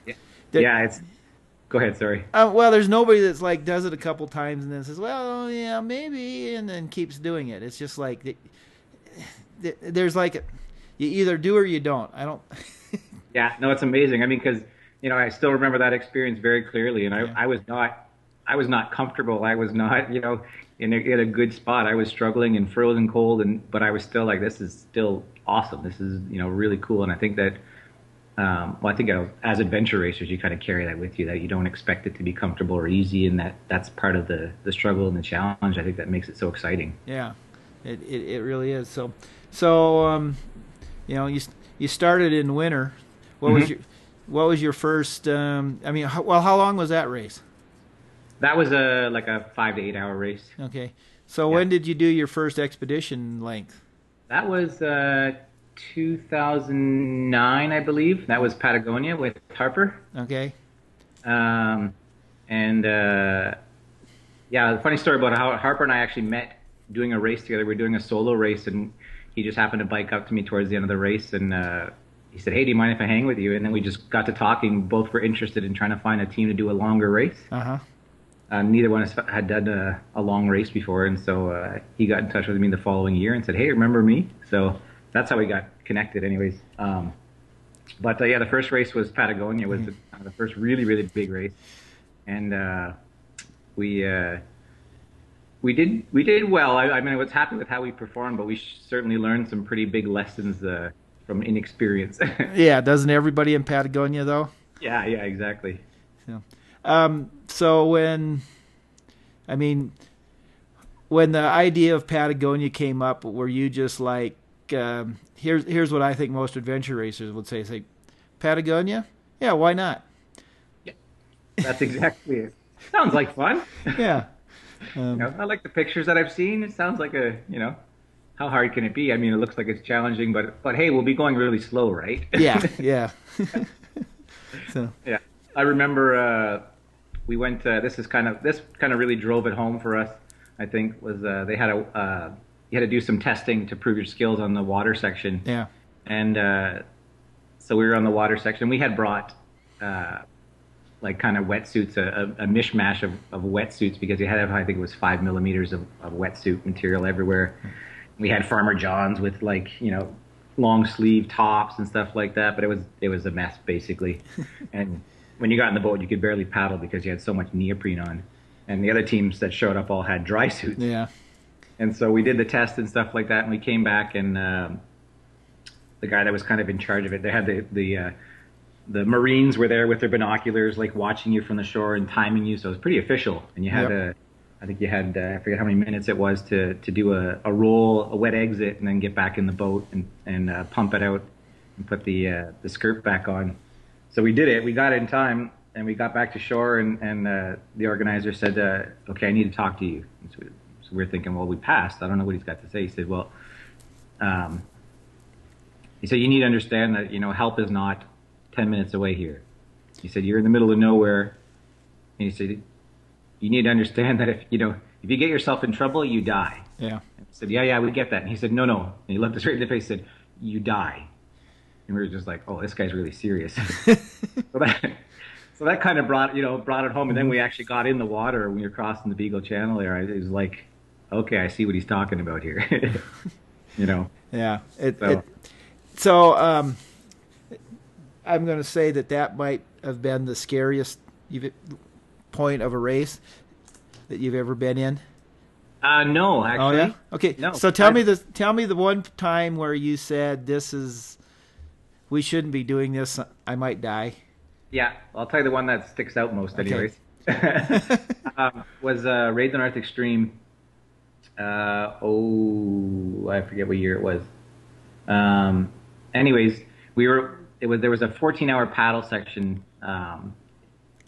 ahead, sorry. Well, there's nobody that's like does it a couple times and then says, well, yeah, maybe, and then keeps doing it. It's just like there's like you either do or you don't. I don't. Yeah, no, it's amazing. I mean, because, you know, I still remember that experience very clearly, and I was not comfortable. I was not, you know, in a good spot. I was struggling and frozen cold, but I was still like, this is still awesome. This is, you know, really cool. And I think that, as adventure racers, you kind of carry that with you, that you don't expect it to be comfortable or easy, and that's part of the struggle and the challenge. I think that makes it so exciting. Yeah, it really is. So you know, you started in winter. What mm-hmm. was your first, how long was that race? That was a 5 to 8 hour race. Okay. So when did you do your first expedition length? That was 2009, I believe. That was Patagonia with Harper. Okay. A funny story about how Harper and I actually met doing a race together. We were doing a solo race, and he just happened to bike up to me towards the end of the race, and he said, hey, do you mind if I hang with you? And then we just got to talking. Both were interested in trying to find a team to do a longer race. Uh-huh. Neither one of us had done a long race before. And so he got in touch with me the following year and said, hey, remember me? So that's how we got connected anyways. The first race was Patagonia. It was the first really, really big race. And we did well. I mean, I was happy with how we performed, but we certainly learned some pretty big lessons from inexperience. Yeah, doesn't everybody in Patagonia though? Yeah, exactly. Yeah. When the idea of Patagonia came up, were you just like, here's what I think most adventure racers would say, Patagonia? Yeah, why not? Yeah, that's exactly it. Sounds like fun. Yeah. I like the pictures that I've seen. It sounds like a, how hard can it be? I mean, it looks like it's challenging, but hey, we'll be going really slow, right? Yeah, yeah. So yeah, I remember we went. This kind of really drove it home for us. I think was they had a you had to do some testing to prove your skills on the water section. Yeah, and so we were on the water section. We had brought like kind of wetsuits, a mishmash of wetsuits, because you had to have, I think it was 5 millimeters of wetsuit material everywhere. We had Farmer John's with long sleeve tops and stuff like that, but it was a mess basically. And when you got in the boat, you could barely paddle because you had so much neoprene on, and the other teams that showed up all had dry suits. Yeah. And so we did the test and stuff like that, and we came back, and the guy that was kind of in charge of it, they had the Marines were there with their binoculars, like watching you from the shore and timing you, so it was pretty official. And you had a I think you had, I forget how many minutes it was to do a roll, a wet exit, and then get back in the boat and pump it out and put the skirt back on. So we did it. We got it in time, and we got back to shore, and the organizer said, okay, I need to talk to you. So we're thinking, well, we passed. I don't know what he's got to say. He said, well, he said, you need to understand that, help is not 10 minutes away here. He said, you're in the middle of nowhere. And he said, you need to understand that if you get yourself in trouble, you die. Yeah. I said, yeah, we get that. And he said, no. And he looked us right in the face and said, you die. And we were just like, oh, this guy's really serious. so that kind of brought it home. And then we actually got in the water when we were crossing the Beagle Channel there. It was like, okay, I see what he's talking about here. Yeah. So I'm going to say that might have been the scariest point of a race that you've ever been in? No, actually. Oh, yeah? Okay. No, so tell me the one time where you said, we shouldn't be doing this, I might die. Yeah, I'll tell you the one that sticks out most anyways. Okay. Was Raid the North Extreme. I forget what year it was. Anyways, there was a 14-hour paddle section,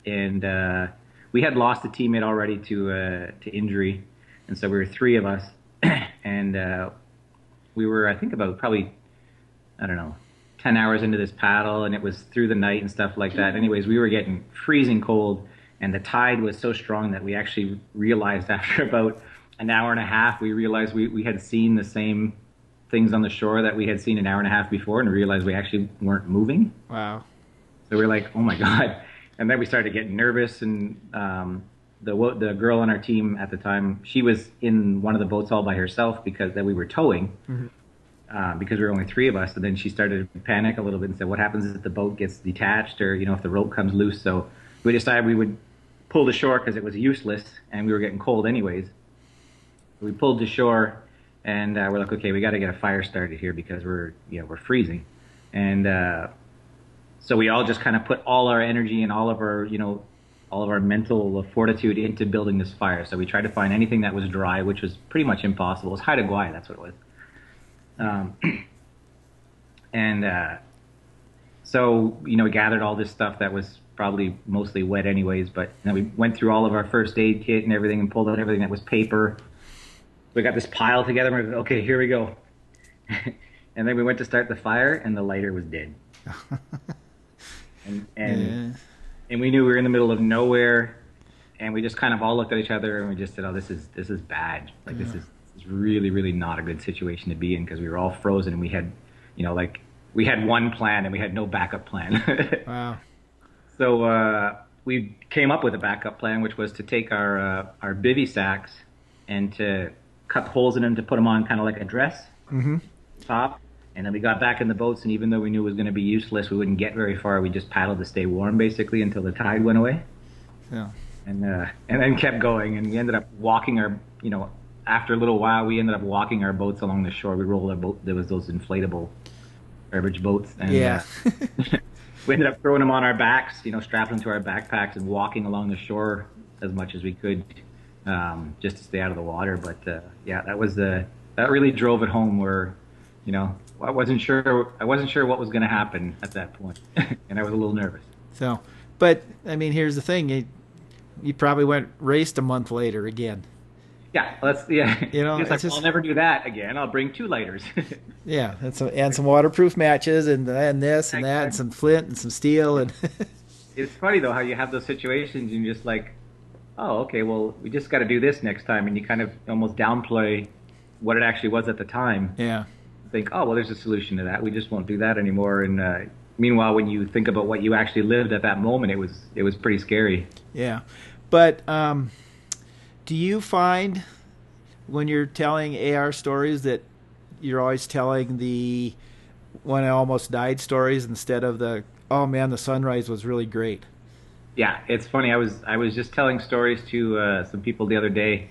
and we had lost a teammate already to injury, and so we were three of us, and we were, I think, about probably, I don't know, 10 hours into this paddle, and it was through the night and stuff like that. Anyways, we were getting freezing cold, and the tide was so strong that we actually realized after about an hour and a half, we realized we had seen the same things on the shore that we had seen an hour and a half before, and realized we actually weren't moving. Wow. So we were like, oh my God. And then we started getting nervous, and the girl on our team at the time, she was in one of the boats all by herself because that we were towing, because we were only three of us. And then she started to panic a little bit and said, "What happens if the boat gets detached, or if the rope comes loose?" So we decided we would pull to shore because it was useless, and we were getting cold anyways. We pulled to shore, and we're like, "Okay, we got to get a fire started here because we're freezing," and so we all just kind of put all our energy and all of our mental fortitude into building this fire. So we tried to find anything that was dry, which was pretty much impossible. It was hide a guai, that's what it was. So we gathered all this stuff that was probably mostly wet anyways, but we went through all of our first aid kit and everything and pulled out everything that was paper. We got this pile together and we're like, okay, here we go. And then we went to start the fire, and the lighter was dead. And we knew we were in the middle of nowhere, and we just kind of all looked at each other, and we just said, "Oh, this is bad. Like this is really, really not a good situation to be in," because we were all frozen, and we had, we had one plan, and we had no backup plan. Wow. So we came up with a backup plan, which was to take our bivy sacks and to cut holes in them to put them on, kind of like a dress top. And then we got back in the boats, and even though we knew it was going to be useless, we wouldn't get very far. We just paddled to stay warm, basically, until the tide went away. Yeah. And then kept going, and we ended up walking our, after a little while, we ended up walking our boats along the shore. We rolled our boat. There was those inflatable garbage boats. And, yeah. We ended up throwing them on our backs, strapping them to our backpacks and walking along the shore as much as we could, just to stay out of the water. But, that really drove it home where you know, I wasn't sure what was going to happen at that point, and I was a little nervous. So, but I mean, here's the thing: you probably raced a month later again. Yeah, you know, it's like, I'll never do that again. I'll bring two lighters. Yeah, and some waterproof matches and this and that and some flint and some steel and. It's funny though how you have those situations and you're just like, oh, okay, well, we just got to do this next time, and you kind of almost downplay what it actually was at the time. Yeah. Think, oh, well, there's a solution to that. We just won't do that anymore. And meanwhile, when you think about what you actually lived at that moment, it was pretty scary. Yeah, but do you find when you're telling AR stories that you're always telling the "when I almost died" stories instead of the "oh man, the sunrise was really great"? Yeah, it's funny. I was just telling stories to some people the other day.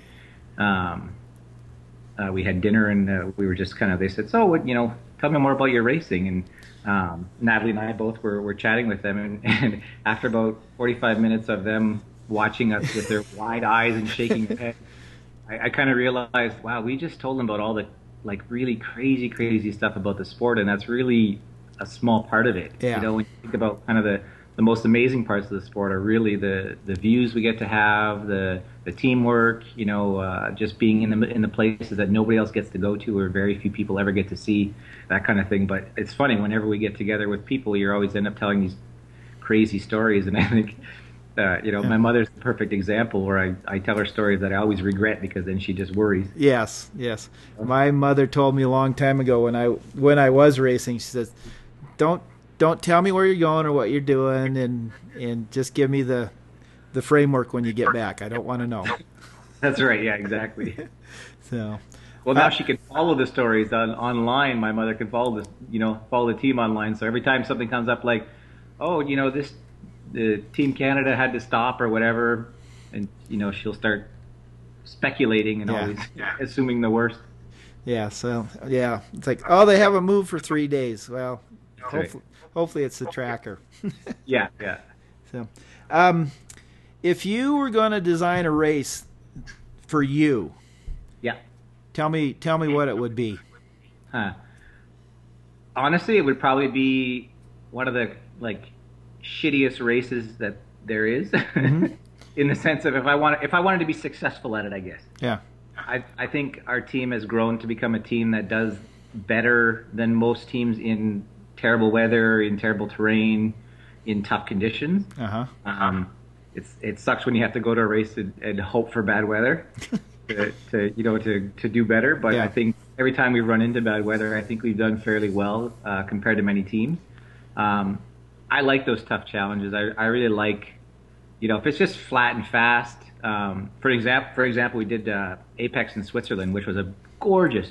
We had dinner and we were just kind of. They said, "So, what, you know, tell me more about your racing." And Natalie and I both were chatting with them, and after about 45 minutes of them watching us with their wide eyes and shaking their head, I kind of realized, wow, we just told them about all the like really crazy stuff about the sport, and that's really a small part of it. Yeah. You know, when you think about kind of the most amazing parts of the sport are really the views we get to have, the teamwork, you know, just being in the places that nobody else gets to go to or very few people ever get to see, that kind of thing. But it's funny, whenever we get together with people, you always end up telling these crazy stories. And I think, you know, my mother's the perfect example where I tell her stories that I always regret because then she just worries. Yes, yes. My mother told me a long time ago when I was racing, she says, Don't tell me where you're going or what you're doing, and just give me the framework when you get back. I don't want to know. That's right. Yeah, exactly. So, well, now she can follow the stories online. My mother can follow the team online. So every time something comes up, like, oh, you know, the Team Canada had to stop or whatever, and you know, she'll start speculating and always assuming the worst. Yeah. So yeah, it's like, oh, they haven't moved for 3 days. Well. Hopefully it's the tracker. yeah. So, if you were going to design a race for you, tell me what it would be. Honestly, it would probably be one of the like shittiest races that there is, mm-hmm. in the sense of if I wanted to be successful at it, I guess. Yeah. I think our team has grown to become a team that does better than most teams in terrible weather, in terrible terrain, in tough conditions. Uh-huh. It sucks when you have to go to a race and hope for bad weather to do better. But I think every time we've run into bad weather, I think we've done fairly well compared to many teams. I like those tough challenges. I really like, you know, if it's just flat and fast. For example, we did Apex in Switzerland, which was a gorgeous,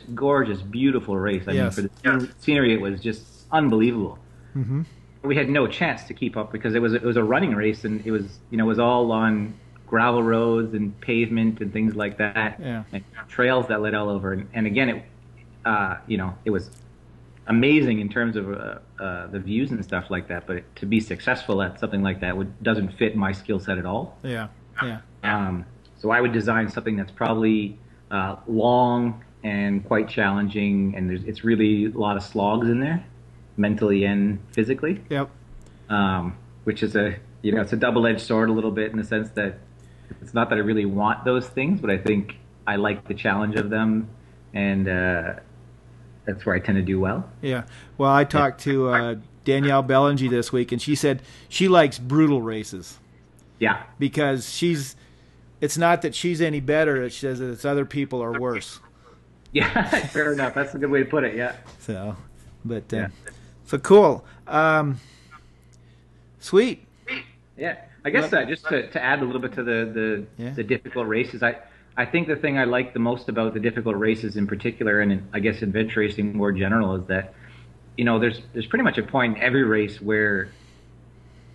beautiful race. I mean, for the scenery, it was just unbelievable. Mm-hmm. We had no chance to keep up because it was a running race, and it was all on gravel roads and pavement and things like that, and trails that led all over. And again, it was amazing in terms of the views and stuff like that. But to be successful at something like that doesn't fit my skill set at all. Yeah. So I would design something that's probably long and quite challenging, and it's really a lot of slogs in there, mentally and physically. Yep. Which is it's a double-edged sword a little bit, in the sense that it's not that I really want those things, but I think I like the challenge of them, and that's where I tend to do well. Yeah. Well, I talked to Danielle Bellingy this week, and she said she likes brutal races. Yeah. Because it's not that she's any better, it says that it's other people are worse. Yeah, fair enough. That's a good way to put it, yeah. So, but... So cool. Sweet. Yeah. I guess just to add a little bit to the difficult races, I think the thing I like the most about the difficult races in particular, and I guess adventure racing more general, is that, you know, there's pretty much a point in every race where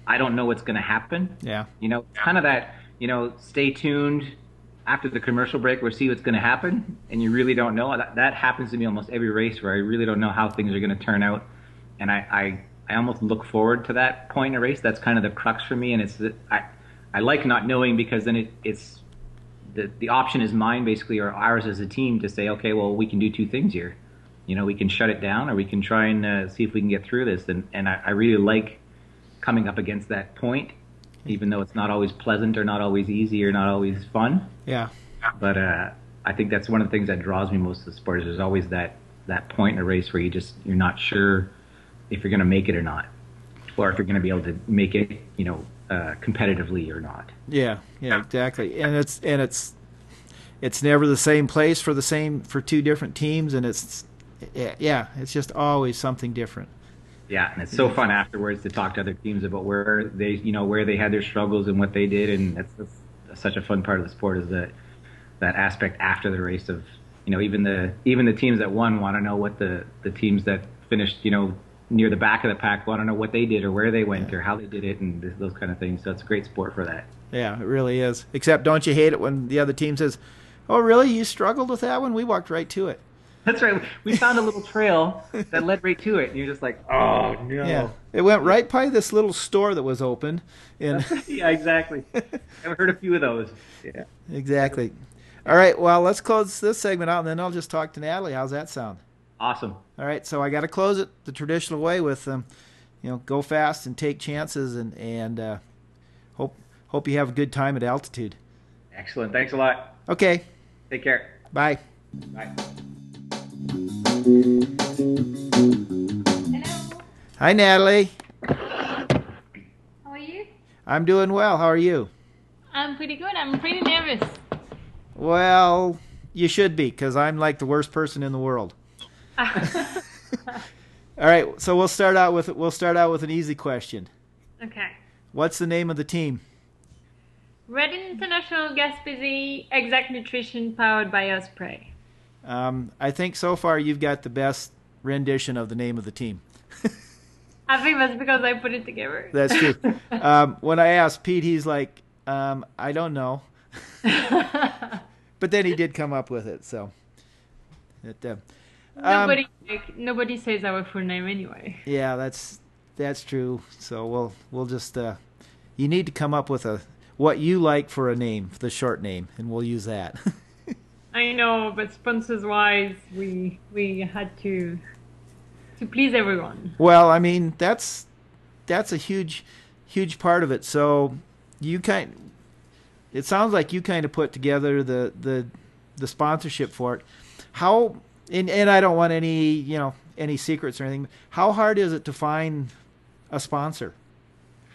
I don't know what's going to happen. Yeah. You know, it's kind of that, you know, stay tuned. After the commercial break, we'll see what's going to happen, and you really don't know. That happens to me almost every race where I really don't know how things are going to turn out. And I almost look forward to that point in a race. That's kind of the crux for me, and it's I like not knowing, because then it's the option is mine, basically, or ours as a team, to say, okay, well, we can do two things here. you know, we can shut it down, or we can try and see if we can get through this. And I really like coming up against that point, even though it's not always pleasant or not always easy or not always fun. Yeah. But I think that's one of the things that draws me most to the sport, is there's always that point in a race where you're not sure if you're going to make it or not, or if you're going to be able to make it, you know, competitively or not. Yeah, yeah, exactly. And it's never the same place for two different teams, and it's just always something different. Yeah, and it's so fun afterwards to talk to other teams about where they had their struggles and what they did, and that's such a fun part of the sport, is that aspect after the race of, you know, even the teams that won want to know what the teams that finished, you know, near the back of the pack want to know what they did or where they went or how they did it and those kind of things. So it's a great sport for that. Yeah, it really is. Except don't you hate it when the other team says, "Oh, really? You struggled with that one? We walked right to it." That's right. We found a little trail that led right to it. And you're just like, oh, no. Yeah. It went right by this little store that was open. And yeah, exactly. I've heard a few of those. Yeah, exactly. All right, well, let's close this segment out, and then I'll just talk to Natalie. How's that sound? Awesome. All right, so I got to close it the traditional way with, you know, go fast and take chances, and hope you have a good time at altitude. Excellent. Thanks a lot. Okay. Take care. Bye. Bye. Hello. Hi, Natalie. How are you? I'm doing well. How are you? I'm pretty good. I'm pretty nervous. Well, you should be, because I'm like the worst person in the world. All right, so we'll start out with an easy question. Okay. What's the name of the team? Raid International Gaspé, Exact Nutrition, powered by Osprey. I think so far you've got the best rendition of the name of the team. I think that's because I put it together. That's true. When I asked Pete, he's like, I don't know. But then he did come up with it, so. Nobody says our full name anyway. Yeah, that's true. So we'll just you need to come up with what you like for a name, the short name, and we'll use that. I know, but sponsors-wise, we had to please everyone. Well, I mean that's a huge part of it. So it sounds like you kind of put together the sponsorship for it. How, and I don't want any secrets or anything, how hard is it to find a sponsor?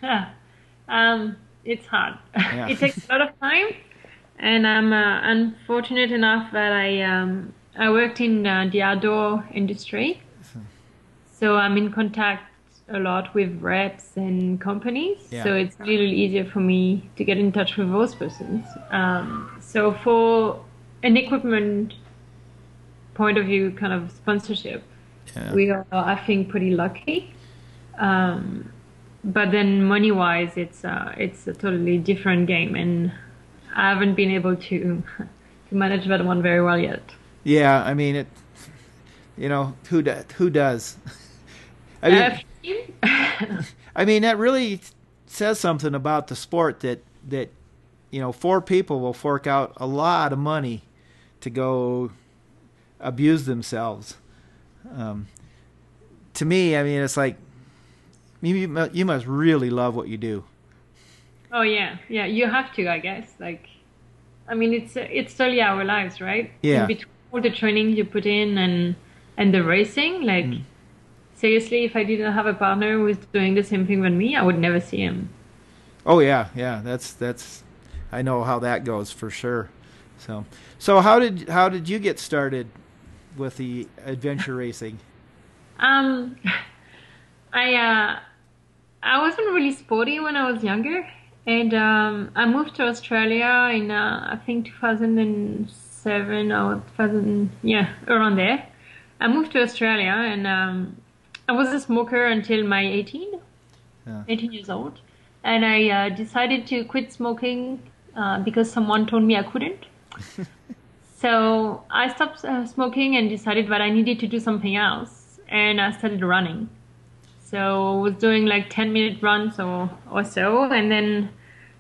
It's hard. Yeah. It takes a lot of time, and I'm unfortunate enough that I worked in the outdoor industry, so I'm in contact a lot with reps and companies, so it's really easier for me to get in touch with those persons. So for an equipment point of view, kind of sponsorship, we are, I think, pretty lucky. But then money-wise, it's a totally different game, and I haven't been able to manage that one very well yet. Yeah, I mean it. You know, who does? I mean, I mean, that really says something about the sport that you know, four people will fork out a lot of money to go abuse themselves. To me, I mean, it's like you must really love what you do. Oh yeah, you have to, I guess. Like, I mean, it's totally our lives, right? Yeah. In between all the training you put in and the racing, like. Mm. Seriously, if I didn't have a partner who was doing the same thing with me, I would never see him. Oh yeah, that's I know how that goes for sure. So how did you get started with the adventure racing? I wasn't really sporty when I was younger, and I moved to Australia in I think 2007 or 2000, around there. I moved to Australia, and I was a smoker until my 18 years old, and I decided to quit smoking because someone told me I couldn't. So I stopped smoking and decided that I needed to do something else, and I started running. So I was doing like 10-minute runs or so, and then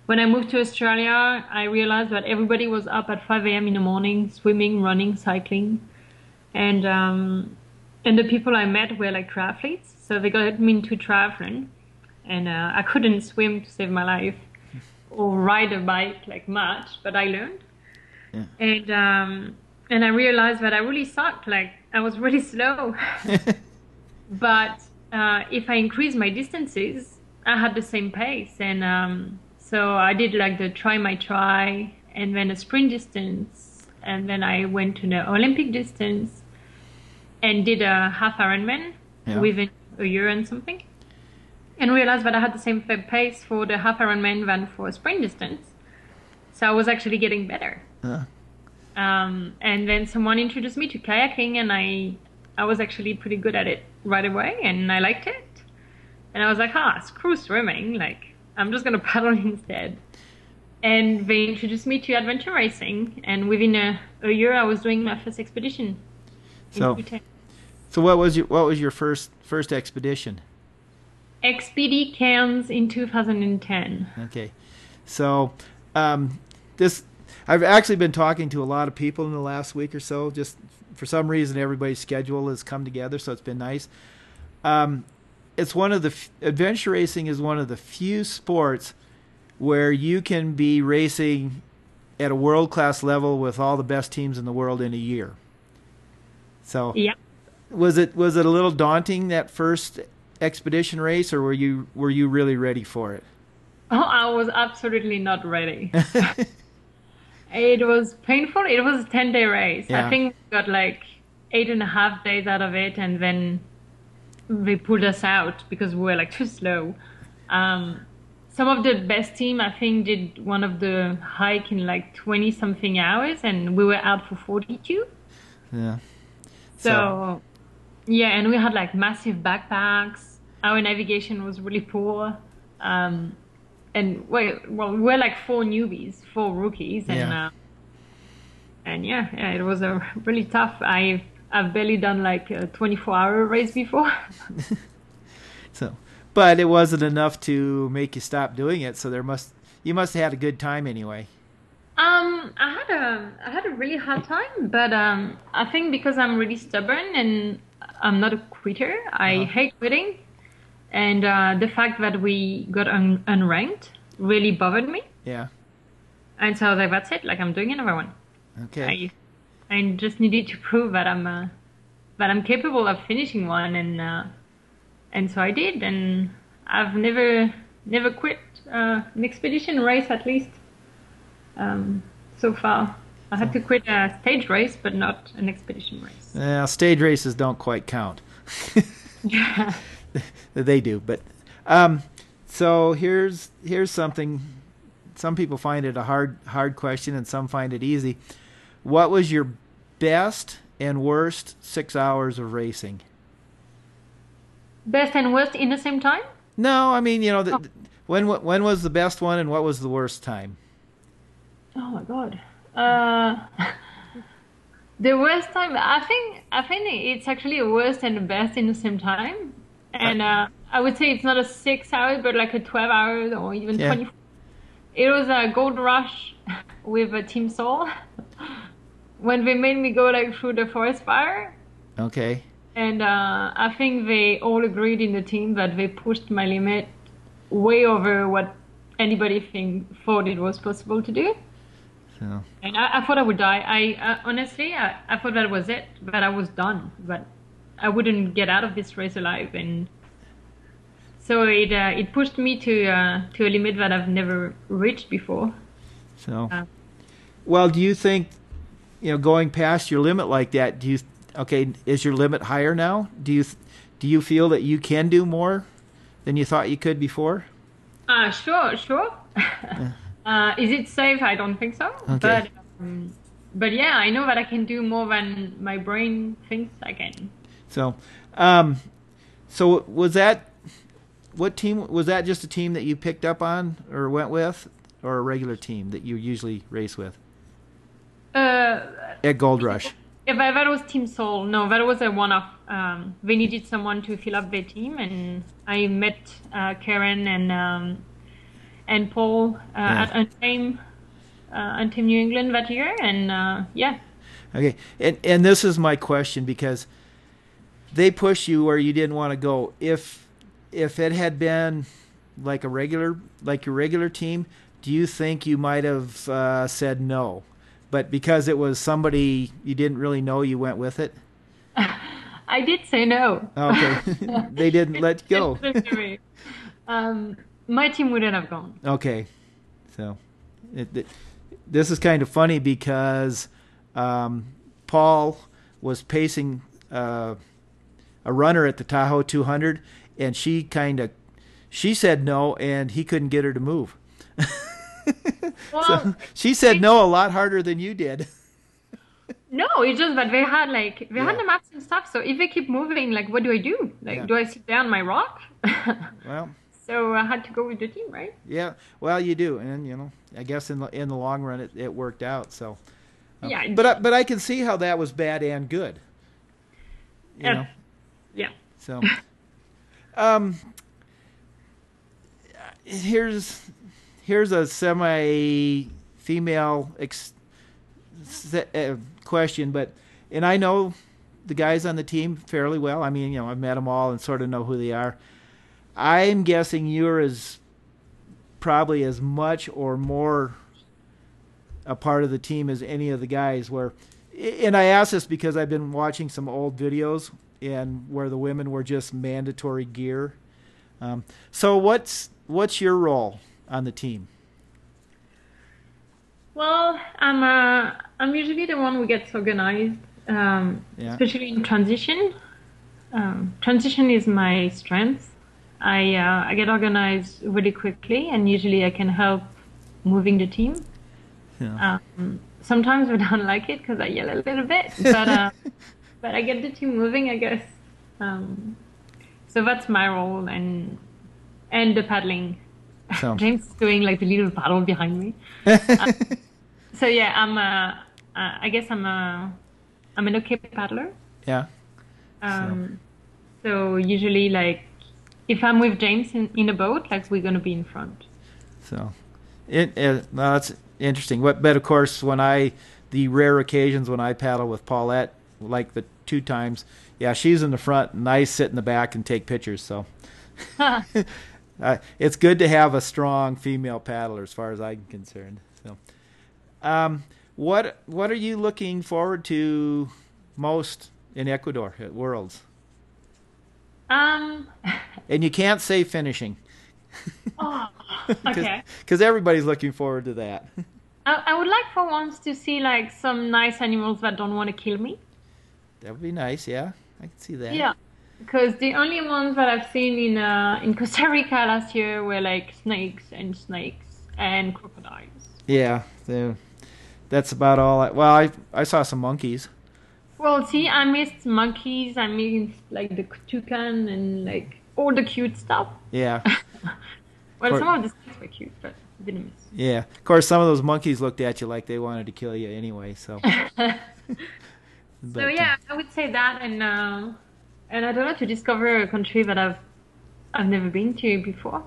when I moved to Australia, I realized that everybody was up at 5 a.m. in the morning, swimming, running, cycling, and And the people I met were like triathletes, so they got me into triathlon. And I couldn't swim to save my life or ride a bike like much, but I learned. Yeah. And I realized that I really sucked, like I was really slow. But if I increased my distances, I had the same pace. And so I did like the try, and then a sprint distance. And then I went to the Olympic distance and did a half Ironman within a year and something. And realized that I had the same pace for the half Ironman than for sprint distance. So I was actually getting better. And then someone introduced me to kayaking, and I was actually pretty good at it right away, and I liked it. And I was like, screw swimming, like I'm just gonna paddle instead. And they introduced me to adventure racing, and within a year I was doing my first expedition. So what was your first expedition? Expedi Cairns in 2010. Okay, so I've actually been talking to a lot of people in the last week or so. Just for some reason, everybody's schedule has come together, so it's been nice. It's one of the adventure racing is one of the few sports where you can be racing at a world-class level with all the best teams in the world in a year. So, was it a little daunting, that first expedition race, or were you really ready for it? Oh, I was absolutely not ready. It was painful. It was a 10-day race. Yeah. I think we got like 8.5 days out of it, and then they pulled us out because we were like too slow. Some of the best team, I think, did one of the hike in like 20-something hours, and we were out for 42. Yeah. So, yeah, and we had like massive backpacks. Our navigation was really poor. And we're like four rookies, and it was a really tough. I've barely done like a 24-hour race before. So, but it wasn't enough to make you stop doing it. So you must have had a good time anyway. I had a really hard time, but I think because I'm really stubborn and I'm not a quitter. I hate quitting. And the fact that we got unranked really bothered me. Yeah. And so I was like, that's it. Like, I'm doing another one. Okay. I just needed to prove that I'm capable of finishing one, and so I did. And I've never quit an expedition race, at least so far. I had to quit a stage race, but not an expedition race. Yeah, stage races don't quite count. Yeah. They do, but so here's something. Some people find it a hard question, and some find it easy. What was your best and worst 6 hours of racing? Best and worst in the same time? No, I mean, when was the best one, and what was the worst time? Oh my God, the worst time. I think it's actually a worst and a best in the same time. And I would say it's not a 6 hours, but like a 12 hours or even 24. It was a Gold Rush with a Team Soul when they made me go like through the forest fire. Okay. And I think they all agreed in the team that they pushed my limit way over what anybody thought it was possible to do. So. And I thought I would die. Honestly, I thought that was it, that I was done. But I wouldn't get out of this race alive, and so it pushed me to a limit that I've never reached before. So, well, do you think, going past your limit like that? Is your limit higher now? Do you feel that you can do more than you thought you could before? Sure. Yeah. Is it safe? I don't think so. Okay. But yeah, I know that I can do more than my brain thinks I can. So, was that just a team that you picked up on or went with, or a regular team that you usually race with? At Gold Rush. If that was Team Soul. No, that was a one-off. They needed someone to fill up their team, and I met Karen and Paul at Untamed New England that year, and yeah. Okay, and this is my question because they push you where you didn't want to go. If it had been like a regular, like your regular team, do you think you might have said no? But because it was somebody you didn't really know, you went with it? I did say no. Okay. They didn't let you go. My team wouldn't have gone. Okay. So this is kind of funny because Paul was pacing a runner at the Tahoe 200, and she said no, and he couldn't get her to move. Well, so she said no a lot harder than you did. No, it's just that they had the maps and stuff. So if they keep moving, like, what do I do? Like, do I sit down my rock? Well, so I had to go with the team, right? Yeah. Well, you do, and you know, I guess in the long run, it worked out. So yeah. But I can see how that was bad and good. You know? Yeah. So here's a semi-female question, and I know the guys on the team fairly well. I mean, you know, I've met them all and sort of know who they are. I'm guessing you're probably as much or more a part of the team as any of the guys were. And I ask this because I've been watching some old videos and where the women were just mandatory gear. So what's your role on the team? Well, I'm usually the one who gets organized, especially in transition. Transition is my strength. I get organized really quickly, and usually I can help moving the team. Yeah. Sometimes we don't like it because I yell a little bit, but but I get the team moving, I guess. So that's my role, and the paddling. So. James is doing like the little paddle behind me. So yeah, I'm an okay paddler. Yeah. So usually, like, if I'm with James in a boat, like, we're gonna be in front. So well, that's interesting. But of course, the rare occasions when I paddle with Paulette, like the two times, yeah, she's in the front and I sit in the back and take pictures. So. It's good to have a strong female paddler, as far as I'm concerned. So, what are you looking forward to most in Ecuador at Worlds? And you can't say finishing. Oh, okay. Because everybody's looking forward to that. I would like for once to see like some nice animals that don't want to kill me. That would be nice. Yeah, I can see that. Yeah. Because the only ones that I've seen in Costa Rica last year were like snakes and crocodiles. Yeah, that's about all. I saw some monkeys. Well, see, I missed monkeys. I missed like the Atikokan and like all the cute stuff. Yeah. Well, some of the snakes were cute, but I didn't miss. Yeah, of course, some of those monkeys looked at you like they wanted to kill you anyway. So. So yeah, I would say that and. And I don't know, to discover a country that I've never been to before.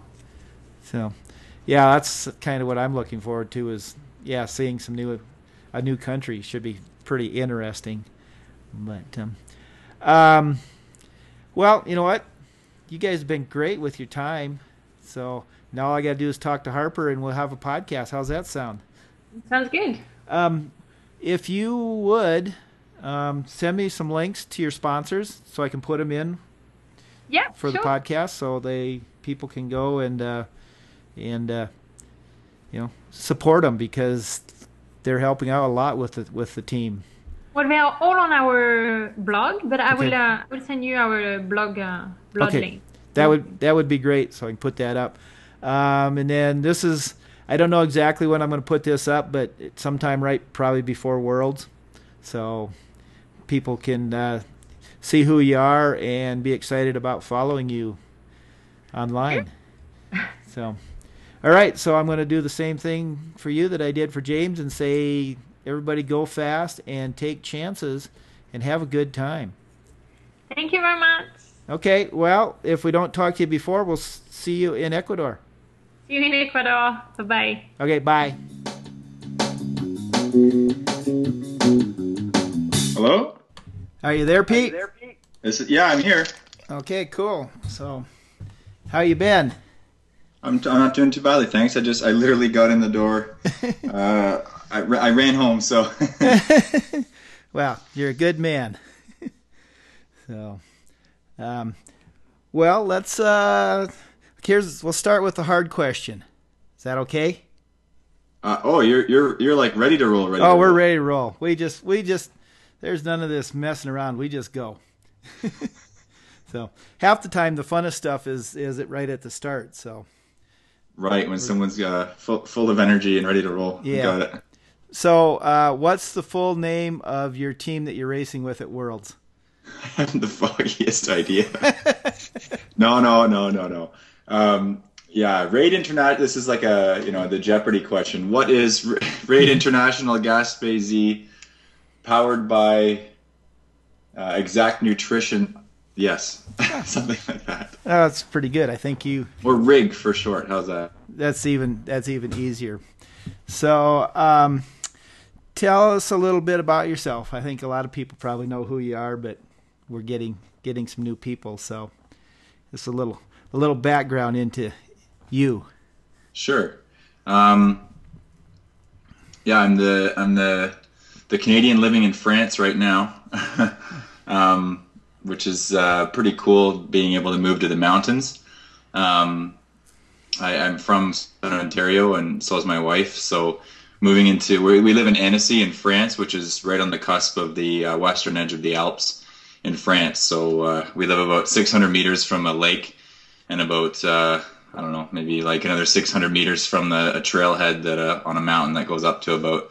So, yeah, that's kind of what I'm looking forward to is, yeah, seeing a new country should be pretty interesting. But, well, you know what? You guys have been great with your time. So now all I got to do is talk to Harper and we'll have a podcast. How's that sound? Sounds good. If you would... send me some links to your sponsors so I can put them in for the podcast so people can go and you know, support them because they're helping out a lot with the team. Well, they are all on our blog, but I will send you our blog link. That would be great so I can put that up. And then this is, I don't know exactly when I'm going to put this up, but it's sometime probably before Worlds. So people can see who you are and be excited about following you online. So, all right. So I'm going to do the same thing for you that I did for James and say, everybody go fast and take chances and have a good time. Thank you very much. Okay. Well, if we don't talk to you before, we'll see you in Ecuador. See you in Ecuador. Bye-bye. Okay. Bye. Hello? Are you there, Pete? Is it? Yeah, I'm here. Okay, cool. So, how you been? I'm not doing too badly, thanks. I literally got in the door. I ran home, so. Well, you're a good man. So, well, let's. We'll start with the hard question. Is that okay? Oh, you're like ready to roll, right? Oh, we're ready to roll. We just. There's none of this messing around. We just go. So half the time, the funnest stuff is it right at the start. So. Right when someone's full of energy and ready to roll. Yeah. Got it. So, what's the full name of your team that you're racing with at Worlds? I have the foggiest idea. No. Yeah, Raid International. This is like the Jeopardy question. What is Raid International Gaspé Z powered by Exact Nutrition? Yes, something like that. Oh, that's pretty good. I think you. Or RIG for short. How's that? That's even easier. So, tell us a little bit about yourself. I think a lot of people probably know who you are, but we're getting some new people, so just a little background into you. Sure. Yeah, I'm the Canadian living in France right now, which is pretty cool being able to move to the mountains. I'm from Southern Ontario, and so is my wife. So moving into we live in Annecy in France, which is right on the cusp of the western edge of the Alps in France. So we live about 600 meters from a lake, and about I don't know, maybe like another 600 meters from a trailhead that on a mountain that goes up to about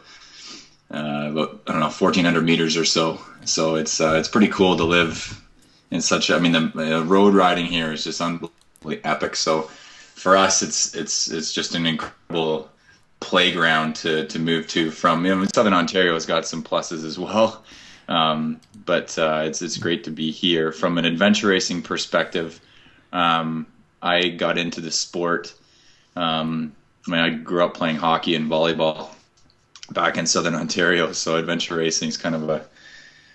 I don't know, 1,400 meters or so. So it's pretty cool to live in such. I mean, the road riding here is just unbelievably epic. So. For us, it's just an incredible playground to move to from. You know, Southern Ontario has got some pluses as well, but it's great to be here. From an adventure racing perspective, I got into the sport. I grew up playing hockey and volleyball back in Southern Ontario, so adventure racing is kind of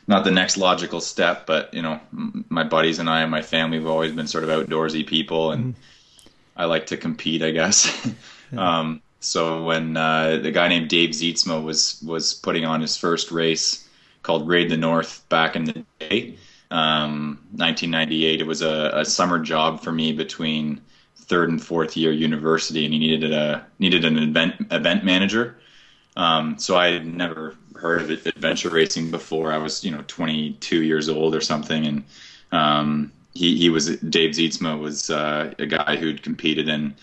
not the next logical step. But you know, my buddies and I and my family have always been sort of outdoorsy people and. Mm-hmm. I like to compete, I guess. So when the guy named Dave Zietsma was putting on his first race called Raid the North back in the day, 1998, it was a summer job for me between third and fourth year university, and he needed an event manager. So I had never heard of adventure racing before. I was 22 years old or something, and Dave Zietsma was a guy who'd competed in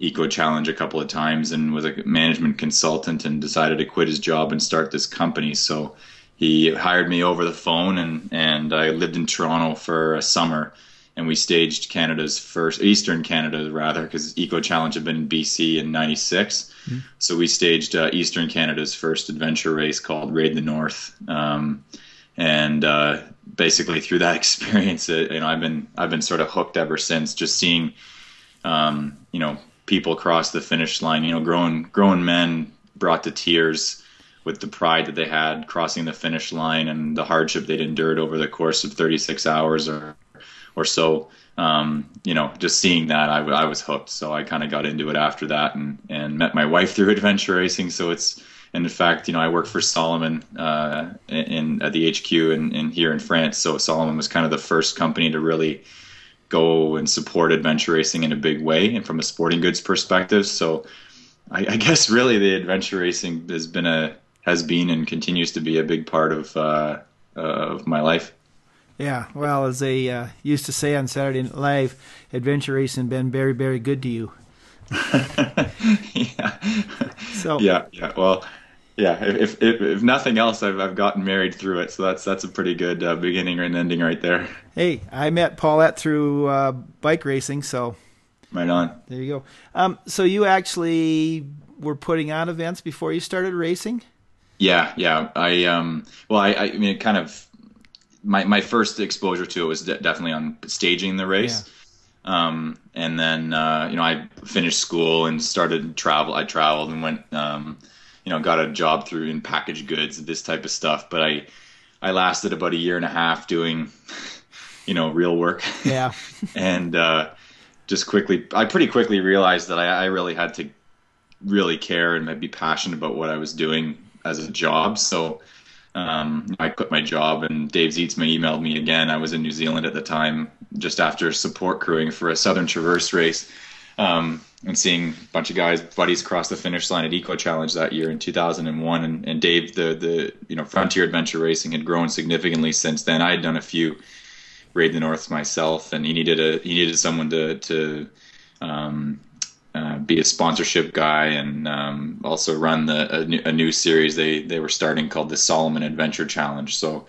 Eco Challenge a couple of times and was a management consultant and decided to quit his job and start this company. So he hired me over the phone, and I lived in Toronto for a summer, and we staged Eastern Canada rather, because Eco Challenge had been in BC in '96. Mm-hmm. So we staged Eastern Canada's first adventure race called Raid the North. And basically through that experience, I've been sort of hooked ever since. Just seeing, people cross the finish line. Grown men brought to tears with the pride that they had crossing the finish line and the hardship they'd endured over the course of 36 hours or so. Just seeing that, I was hooked. So I kind of got into it after that, and met my wife through adventure racing. So it's. And in fact, I work for Salomon at the HQ in here in France. So Salomon was kind of the first company to really go and support adventure racing in a big way, and from a sporting goods perspective. So I guess really the adventure racing has been and continues to be a big part of my life. Yeah, well, as they used to say on Saturday Night Live, adventure racing has been very, very good to you. Yeah. So. Yeah. Well, yeah. If nothing else, I've gotten married through it, so that's a pretty good beginning and ending right there. Hey, I met Paulette through bike racing, so. Right on. There you go. So you actually were putting on events before you started racing? Yeah. I mean, kind of. My first exposure to it was definitely on staging the race. Yeah. And then, I finished school and started travel. I traveled and went, got a job through in packaged goods, this type of stuff. But I lasted about a year and a half doing you know, real work. Yeah. And just quickly, I pretty quickly realized that I really had to really care and be passionate about what I was doing as a job. So I quit my job, and Dave Zietsma emailed me again. I was in New Zealand at the time, just after support crewing for a Southern Traverse race, and seeing a bunch of guys, buddies, cross the finish line at Eco Challenge that year in 2001. And Dave, the you know, Frontier Adventure Racing had grown significantly since then. I had done a few Raid the North myself, and he needed someone to be a sponsorship guy, and also run a new series they were starting called the Salomon Adventure Challenge. So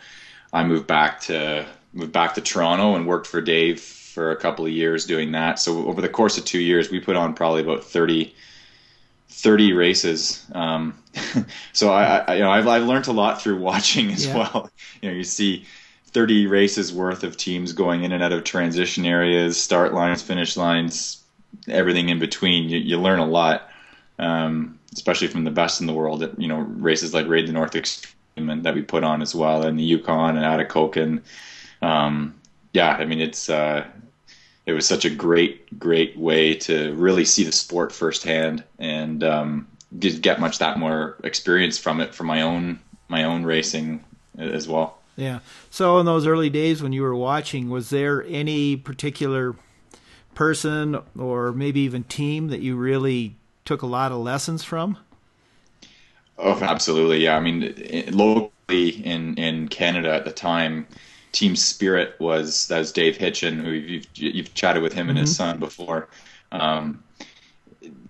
I moved back to Toronto and worked for Dave for a couple of years doing that. So over the course of 2 years, we put on probably about 30 races. So I you know, I've learned a lot through watching as well. You know, you see 30 races worth of teams going in and out of transition areas, start lines, finish lines, everything in between. You learn a lot, especially from the best in the world at, you know, races like Raid the North Extreme, and that we put on as well, and the Yukon and Atikokan. Yeah, I mean, it was such a great way to really see the sport firsthand, and didn't get much that more experience from it for my own racing as well. Yeah. So in those early days when you were watching, was there any particular person or maybe even team that you really took a lot of lessons from? Oh, absolutely. Yeah. I mean, locally in Canada at the time, Team Spirit was Dave Hitchin, who you've chatted with him and his son before.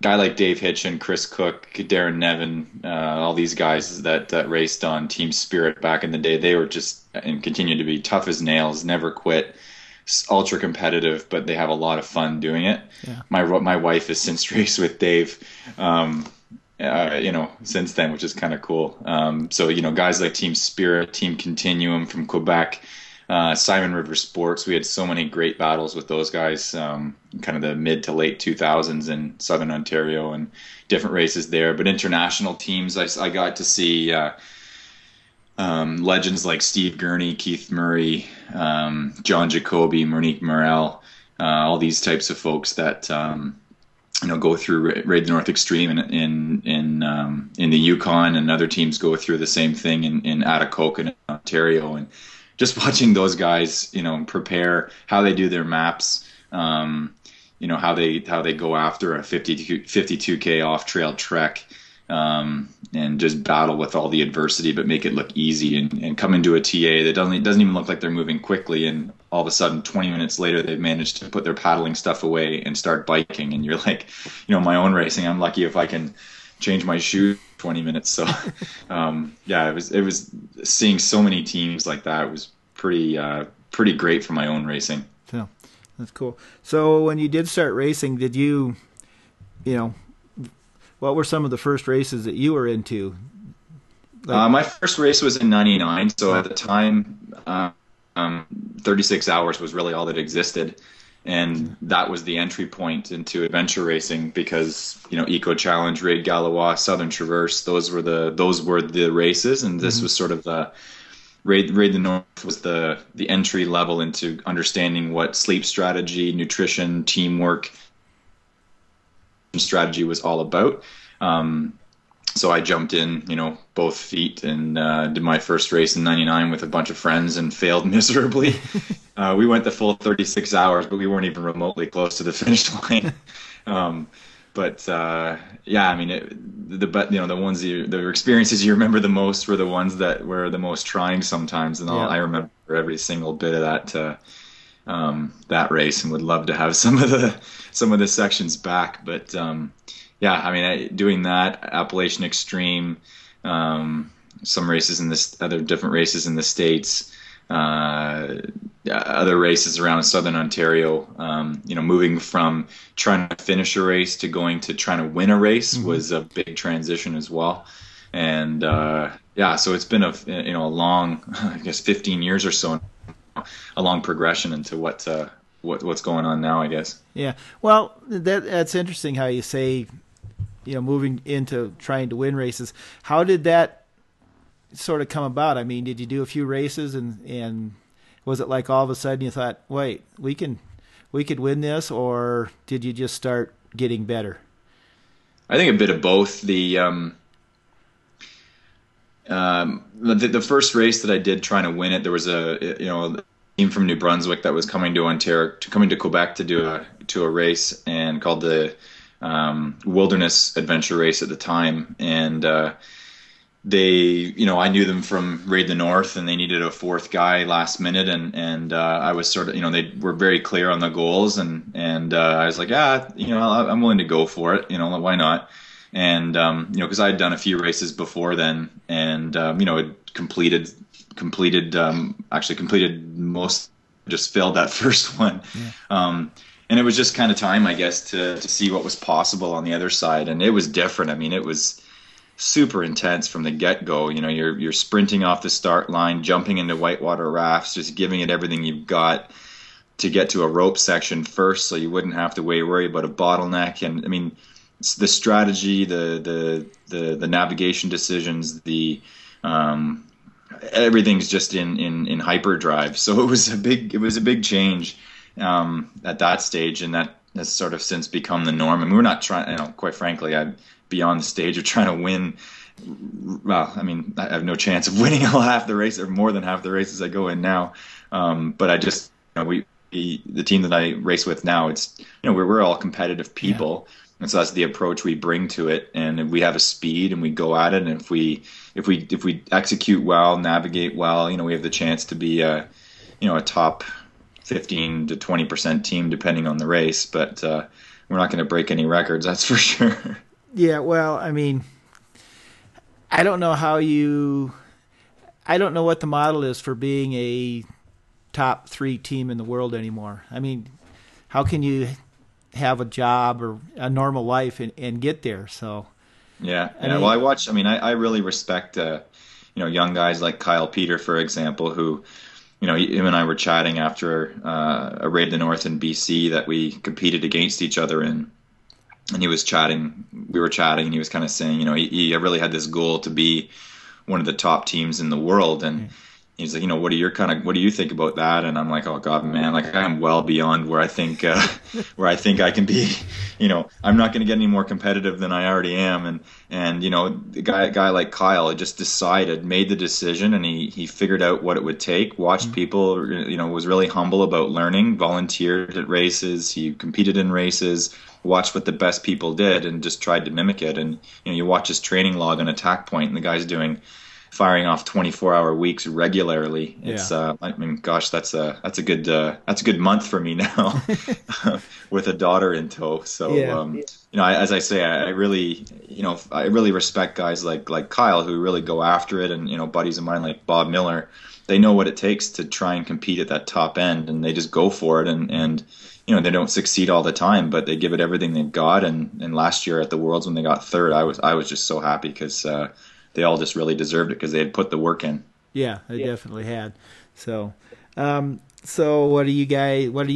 Guy like Dave Hitchin, Chris Cook, Darren Nevin, all these guys that raced on Team Spirit back in the day, they were just, and continue to be, tough as nails, never quit, ultra competitive, but they have a lot of fun doing it. Yeah. My wife has since raced with Dave, you know, since then, which is kind of cool. So, you know, guys like Team Spirit, Team Continuum from Quebec, Simon River Sports. We had so many great battles with those guys, kind of the mid to late 2000s in Southern Ontario, and different races there. But international teams, I got to see legends like Steve Gurney, Keith Murray, John Jacoby, Monique Morel, all these types of folks that you know, go through Raid the North Extreme in the Yukon, and other teams go through the same thing in Atikokan, Ontario, and just watching those guys, you know, prepare, how they do their maps, you know, how they go after a 52K off trail trek, and just battle with all the adversity, but make it look easy, and come into a TA that doesn't even look like they're moving quickly, and all of a sudden 20 minutes later they've managed to put their paddling stuff away and start biking, and you're like, you know, my own racing, I'm lucky if I can change my shoe 20 minutes. So, yeah, it was seeing so many teams like that. It was pretty great for my own racing. Yeah, that's cool. So when you did start racing, did you, you know, what were some of the first races that you were into? Like, my first race was in 99. So at the time, 36 hours was really all that existed. And that was the entry point into adventure racing, because, you know, Eco Challenge, Raid Galois, Southern Traverse, those were the races, and this was sort of the Raid the North was the entry level into understanding what sleep strategy, nutrition, teamwork strategy was all about. So I jumped in, you know, both feet, and did my first race in 99 with a bunch of friends, and failed miserably. We went the full 36 hours, but we weren't even remotely close to the finish line. Yeah, I mean, the ones the experiences you remember the most were the ones that were the most trying sometimes, and I remember every single bit of that. That race, and would love to have some of the sections back, but yeah, I mean, doing that, Appalachian Extreme, some races in this, other different races in the States, other races around Southern Ontario, you know, moving from trying to finish a race to going to trying to win a race was a big transition as well. And yeah, so it's been a long, I guess, 15 years or so, a long progression into what's going on now, I guess. Yeah. Well, that's interesting how you say, you know, moving into trying to win races. How did that sort of come about? I mean, did you do a few races and Was it like all of a sudden you thought, wait, we could win this, or did you just start getting better? I think a bit of both. The first race that I did trying to win it, there was a team from New Brunswick that was coming to Ontario, coming to Quebec to do a race, and called the Wilderness Adventure Race at the time. And they, I knew them from Raid the North, and they needed a fourth guy last minute, and I was sort of, they were very clear on the goals, and I was like, I'm willing to go for it, why not? And because I had done a few races before then, and had completed most, just failed that first one. Yeah. And it was just kind of time, I guess, to see what was possible on the other side. And it was different. I mean, it was super intense from the get-go. You're sprinting off the start line, jumping into whitewater rafts, just giving it everything you've got to get to a rope section first, so you wouldn't have to worry about a bottleneck. And I mean, the strategy, the navigation decisions, everything's just in hyperdrive. So it was a big change at that stage, and that has sort of since become the norm. And we're not trying, quite frankly, I'm beyond the stage of trying to win. Well, I mean, I have no chance of winning half the race or more than half the races I go in now. But I just, the team that I race with now, it's, we're all competitive people. Yeah. And so that's the approach we bring to it, and we have a speed, and we go at it. And if we execute well, navigate well, we have the chance to be a top 15 to 20% team, depending on the race. But we're not going to break any records, that's for sure. Yeah, well, I mean, I don't know I don't know what the model is for being a top 3 team in the world anymore. I mean, how can you have a job or a normal life and get there? So I mean, well, I really respect young guys like Kyle Peter, for example, who him and I were chatting after a Raid the North in BC that we competed against each other in, and we were chatting and he was kind of saying, he really had this goal to be one of the top teams in the world. And mm-hmm. He's like, what do you think about that? And I'm like, oh God, man, like I'm well beyond where I think, I can be. I'm not going to get any more competitive than I already am. And the guy like Kyle just made the decision, and he figured out what it would take. Watched mm-hmm. people, was really humble about learning. Volunteered at races. He competed in races. Watched what the best people did, and just tried to mimic it. And you watch his training log on Attack Point, and the guy's firing off 24-hour weeks regularly. It's I mean, gosh, that's a good month for me now with a daughter in tow. So as I say, I really respect guys like Kyle who really go after it, and buddies of mine like Bob Miller, they know what it takes to try and compete at that top end, and they just go for it, and they don't succeed all the time, but they give it everything they've got. And last year at the Worlds when they got third, I was just so happy because they all just really deserved it because they had put the work in. Yeah, they definitely had. So, what are you guys? What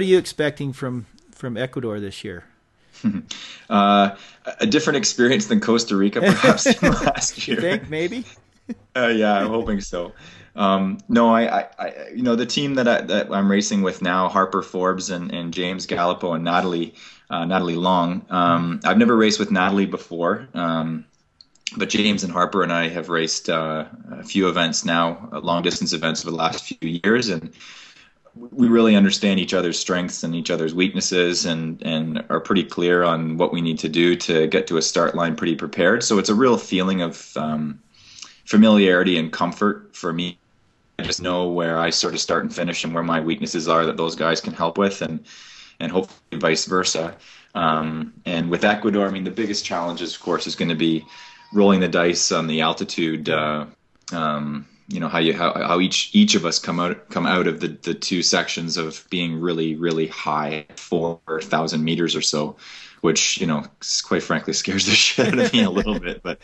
are you expecting from Ecuador this year? A different experience than Costa Rica, perhaps, than last year. You think maybe? Yeah, I'm hoping so. No, the team that I'm racing with now, Harper Forbes and James Gallipo and Natalie Long. I've never raced with Natalie before. But James and Harper and I have raced a few events now, long-distance events over the last few years, and we really understand each other's strengths and each other's weaknesses, and are pretty clear on what we need to do to get to a start line pretty prepared. So it's a real feeling of familiarity and comfort for me. I just know where I sort of start and finish and where my weaknesses are that those guys can help with, and hopefully vice versa. And with Ecuador, I mean, the biggest challenge, of course, is going to be rolling the dice on the altitude, how each of us come out of the two sections of being really, really high, 4,000 meters or so, which, quite frankly, scares the shit out of me a little bit. But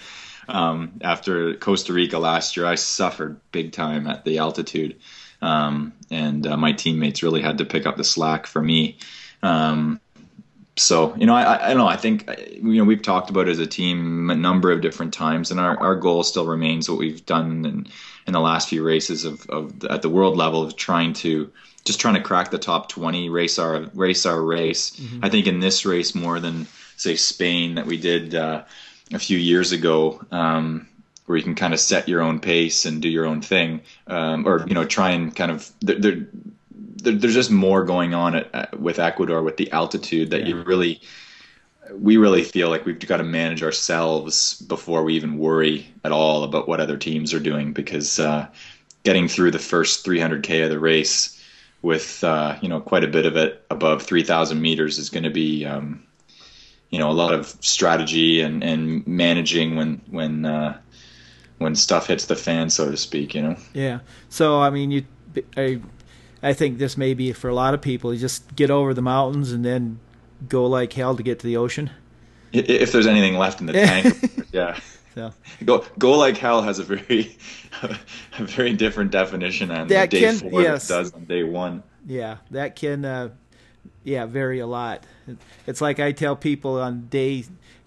after Costa Rica last year, I suffered big time at the altitude. My teammates really had to pick up the slack for me. So, you know, I don't know, I think, you know, we've talked about it as a team a number of different times, and our goal still remains what we've done in the last few races of at the world level of trying to crack the top 20, race our race. Mm-hmm. I think in this race more than say Spain that we did a few years ago, where you can kind of set your own pace and do your own thing, or, you know, try and kind of, there's just more going on with Ecuador with the altitude that we really feel like we've got to manage ourselves before we even worry at all about what other teams are doing, because getting through the first 300K of the race with, you know, quite a bit of it above 3,000 meters is going to be, you know, a lot of strategy and managing when stuff hits the fan, so to speak, you know? Yeah. So, I mean, I think this may be for a lot of people. You just get over the mountains and then go like hell to get to the ocean. If there's anything left in the tank, yeah. So. Go like hell has a very different definition on that day can, 4 yes. than it does on day 1. Yeah, that can vary a lot. It's like I tell people on day,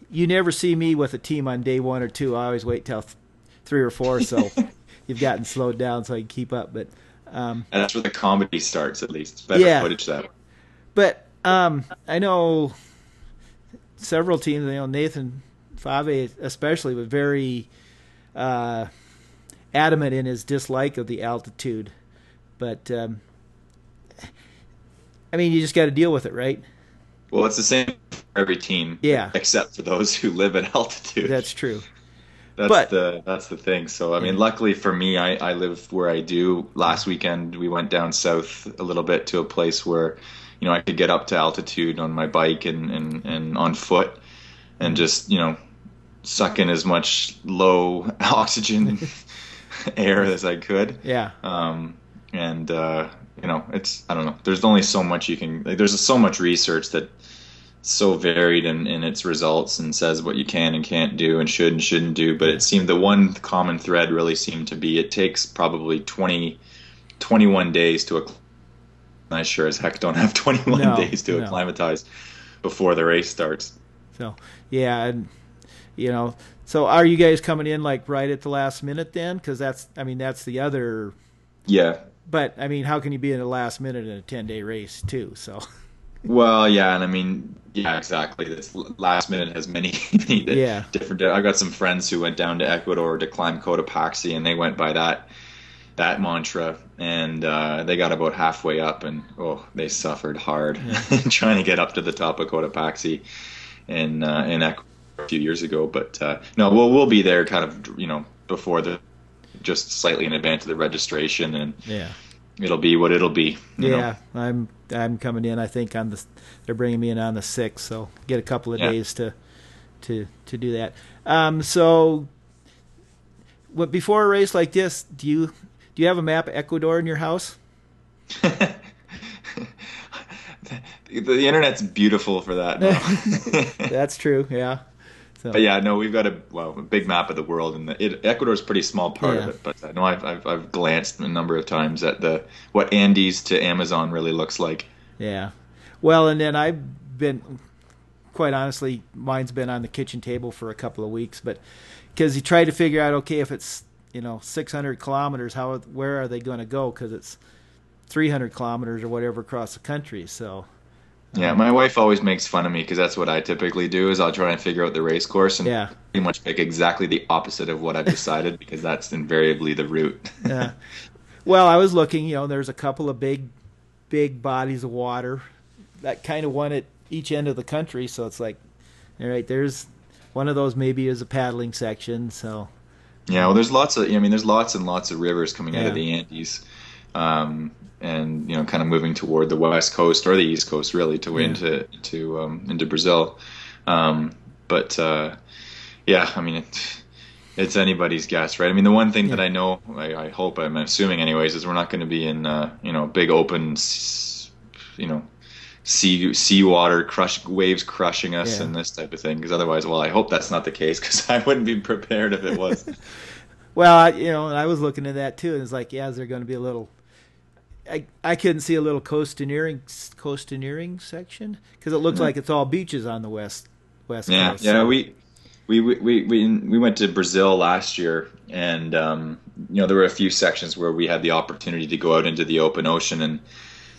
you never see me with a team on day 1 or 2. I always wait till 3 or 4, so you've gotten slowed down so I can keep up, but and that's where the comedy starts, at least. It's better footage that way. But I know several teams, you know, Nathan Fave especially was very adamant in his dislike of the altitude. But, I mean, you just got to deal with it, right? Well, it's the same for every team, except for those who live at altitude. That's true. That's the thing. So, I mean, luckily for me, I live where I do. Last weekend, we went down south a little bit to a place where, you know, I could get up to altitude on my bike and on foot and just, you know, suck in as much low oxygen air as I could. Yeah. And, you know, it's, I don't know, there's only so much you can, like, there's so much research that, so varied in its results and says what you can and can't do and should and shouldn't do, but it seemed the one common thread really seemed to be it takes probably 21 days to acclimatize. I sure as heck don't have 21 days to acclimatize before the race starts. So yeah, and you know, so are you guys coming in like right at the last minute then? Because that's, I mean, that's the other. Yeah. But I mean, how can you be in the last minute in a 10-day race too? So. Well, yeah, and I mean, yeah, exactly. This last minute has many different. I've got some friends who went down to Ecuador to climb Cotopaxi, and they went by that mantra, and they got about halfway up, and they suffered hard trying to get up to the top of Cotopaxi in Ecuador a few years ago. But no, we'll be there kind of, you know, before the, just slightly in advance of the registration, and it'll be what it'll be. You know? I'm coming in, I think, on the, they're bringing me in on the 6th, so get a couple of days to do that. So what, before a race like this, do you have a map of Ecuador in your house? The internet's beautiful for that now. That's true, yeah. So. But yeah, no, we've got a big map of the world, and Ecuador's a pretty small part of it. But I know I've glanced a number of times at what Andes to Amazon really looks like. Yeah, well, and then I've been, quite honestly, mine's been on the kitchen table for a couple of weeks, but because you try to figure out, okay, if it's, you know, 600 kilometers, where are they going to go? Because it's 300 kilometers or whatever across the country, so. Yeah, my wife always makes fun of me because that's what I typically do is I'll try and figure out the race course and pretty much pick exactly the opposite of what I've decided because that's invariably the route. Yeah. Well, I was looking, you know, there's a couple of big bodies of water, that kind of one at each end of the country. So it's like, all right, there's one of those maybe is a paddling section. So. Yeah, well, there's lots and lots of rivers coming out of the Andes. And you know, kind of moving toward the west coast or the east coast, really, into Brazil. But I mean, it's anybody's guess, right? I mean, the one thing that I know, I hope, I'm assuming, anyways, is we're not going to be in you know, big open, you know, seawater waves crushing us and this type of thing, because otherwise, well, I hope that's not the case, because I wouldn't be prepared if it was. Well, you know, and I was looking at that too, and it's like, is there going to be a little I couldn't see a little coastal engineering section because it looked like it's all beaches on the west coast. Yeah, so. We went to Brazil last year, and you know, there were a few sections where we had the opportunity to go out into the open ocean, and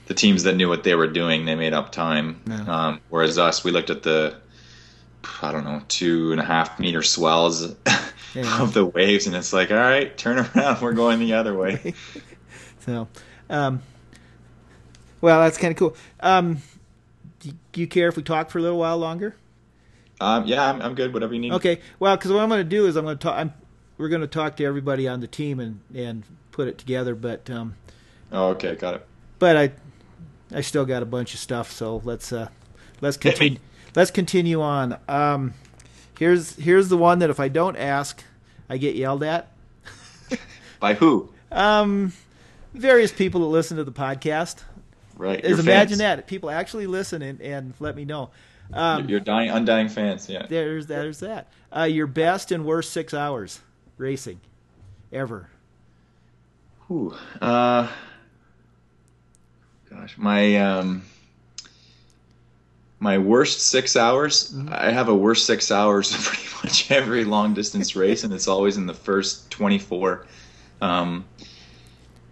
the teams that knew what they were doing, they made up time. Yeah. Whereas us, we looked at the 2.5 meter swells of the waves, and it's like, all right, turn around, we're going the other way. So, well, that's kind of cool. Do you care if we talk for a little while longer? Yeah, I'm good. Whatever you need. Okay. Well, because what I'm going to do is I'm going to talk. We're going to talk to everybody on the team and put it together. But okay, got it. But I still got a bunch of stuff. So let's continue. Let's continue on. Here's the one that if I don't ask, I get yelled at. By who? Various people that listen to the podcast. Right. Your imagine fans. That people actually listen and let me know. Your undying fans, yeah. There's that. Your best and worst 6 hours racing ever. Ooh, gosh, my worst 6 hours. Mm-hmm. I have a worst 6 hours of pretty much every long distance race, and it's always in the first 24.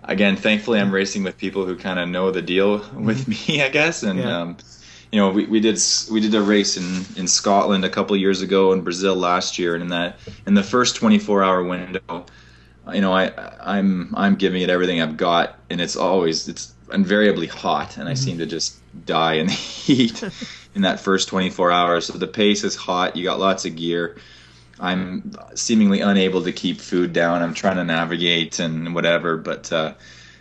Again, thankfully, I'm racing with people who kind of know the deal with me, I guess, and. Yeah. You know, we did a race in Scotland a couple of years ago and Brazil last year, and in the first 24-hour window, you know, I'm giving it everything I've got, and it's invariably hot, and I seem to just die in the heat in that first 24 hours. So the pace is hot. You got lots of gear. I'm seemingly unable to keep food down. I'm trying to navigate and whatever, but.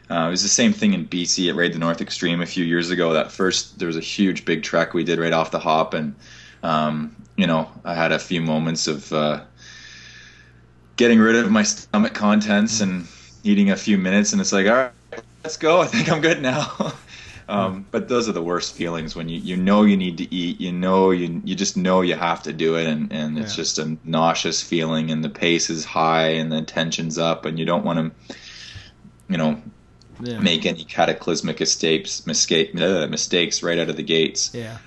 It was the same thing in BC at Raid the North Extreme a few years ago. There was a huge big trek we did right off the hop, and you know, I had a few moments of getting rid of my stomach contents and eating a few minutes, and it's like, all right, let's go. I think I'm good now. But those are the worst feelings when you need to eat, you just know you have to do it, and it's just a nauseous feeling, and the pace is high, and the tension's up, and you don't want to, you know. Yeah. Make any cataclysmic mistakes right out of the gates. Yeah.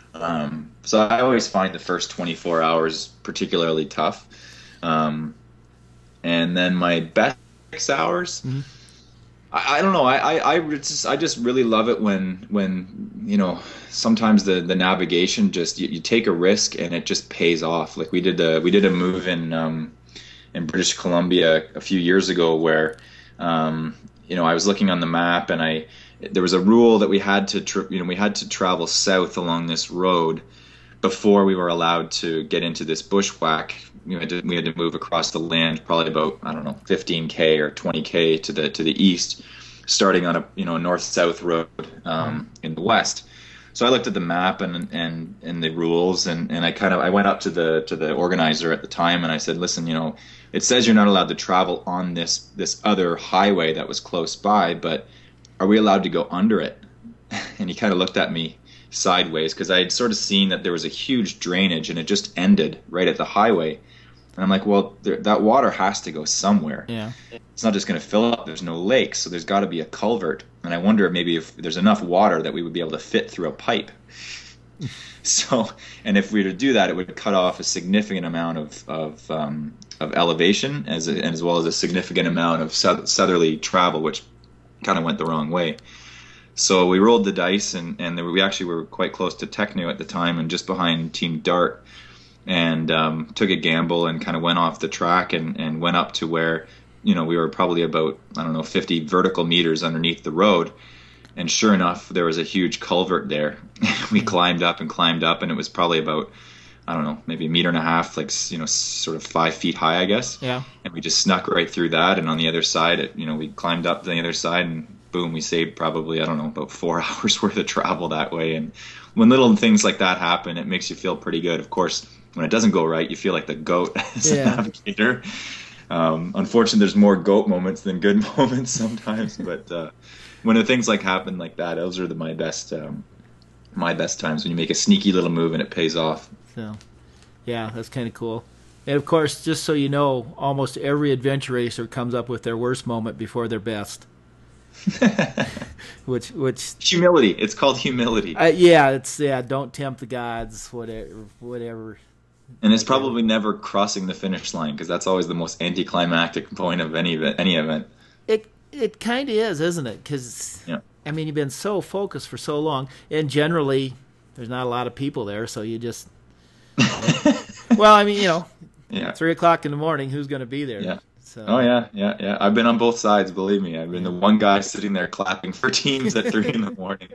So I always find the first 24 hours particularly tough. And then my best 6 hours, I don't know. I just really love it when you know, sometimes the navigation just you take a risk and it just pays off. Like we did a move in British Columbia a few years ago where. You know, I was looking on the map, and there was a rule that we had to travel south along this road before we were allowed to get into this bushwhack. We had to move across the land, probably about 15K or 20K to the east, starting on a north-south road in the west. So I looked at the map and the rules, and I went up to the organizer at the time, and I said, listen, you know. It says you're not allowed to travel on this other highway that was close by, but are we allowed to go under it? And he kind of looked at me sideways because I had sort of seen that there was a huge drainage and it just ended right at the highway. And I'm like, well, that water has to go somewhere. Yeah. It's not just going to fill up. There's no lake, so there's got to be a culvert. And I wonder maybe if there's enough water that we would be able to fit through a pipe. So, and if we were to do that, it would cut off a significant amount of elevation as well as a significant amount of southerly travel, which kind of went the wrong way. So we rolled the dice, and we actually were quite close to Techno at the time and just behind Team Dart, and took a gamble and kind of went off the track and went up to where, you know, we were probably about, 50 vertical meters underneath the road. And sure enough, there was a huge culvert there. We climbed up, and it was probably about, maybe 1.5 meters, like, sort of 5 feet high, I guess. Yeah. And we just snuck right through that, and on the other side, we climbed up to the other side, and boom, we saved probably, about 4 hours worth of travel that way. And when little things like that happen, it makes you feel pretty good. Of course, when it doesn't go right, you feel like the goat as a navigator. Unfortunately, there's more goat moments than good moments sometimes, but... when the things happen like that, those are my best times, when you make a sneaky little move and it pays off. So, yeah, that's kind of cool. And of course, just so you know, almost every adventure racer comes up with their worst moment before their best. which humility. It's called humility. Don't tempt the gods, whatever. And it's probably never crossing the finish line, because that's always the most anticlimactic point of any event. It kind of is, isn't it? Because yeah. I mean, you've been so focused for so long, and generally there's not a lot of people there, so you just. Well, I mean, yeah. 3 o'clock in the morning, who's going to be there? Yeah. So. Oh yeah. I've been on both sides. Believe me, I've been the one guy sitting there clapping for teams at 3 in the morning.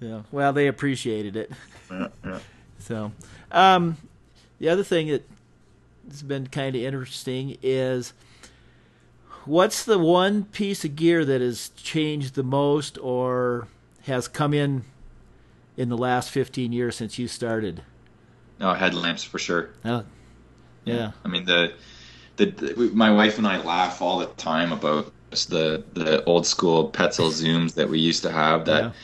Yeah. Well, they appreciated it. Yeah. So, the other thing that's been kind of interesting is, what's the one piece of gear that has changed the most or has come in the last 15 years since you started? Oh, headlamps for sure. Oh. Yeah. I mean, my wife and I laugh all the time about the old school Petzl zooms that we used to have that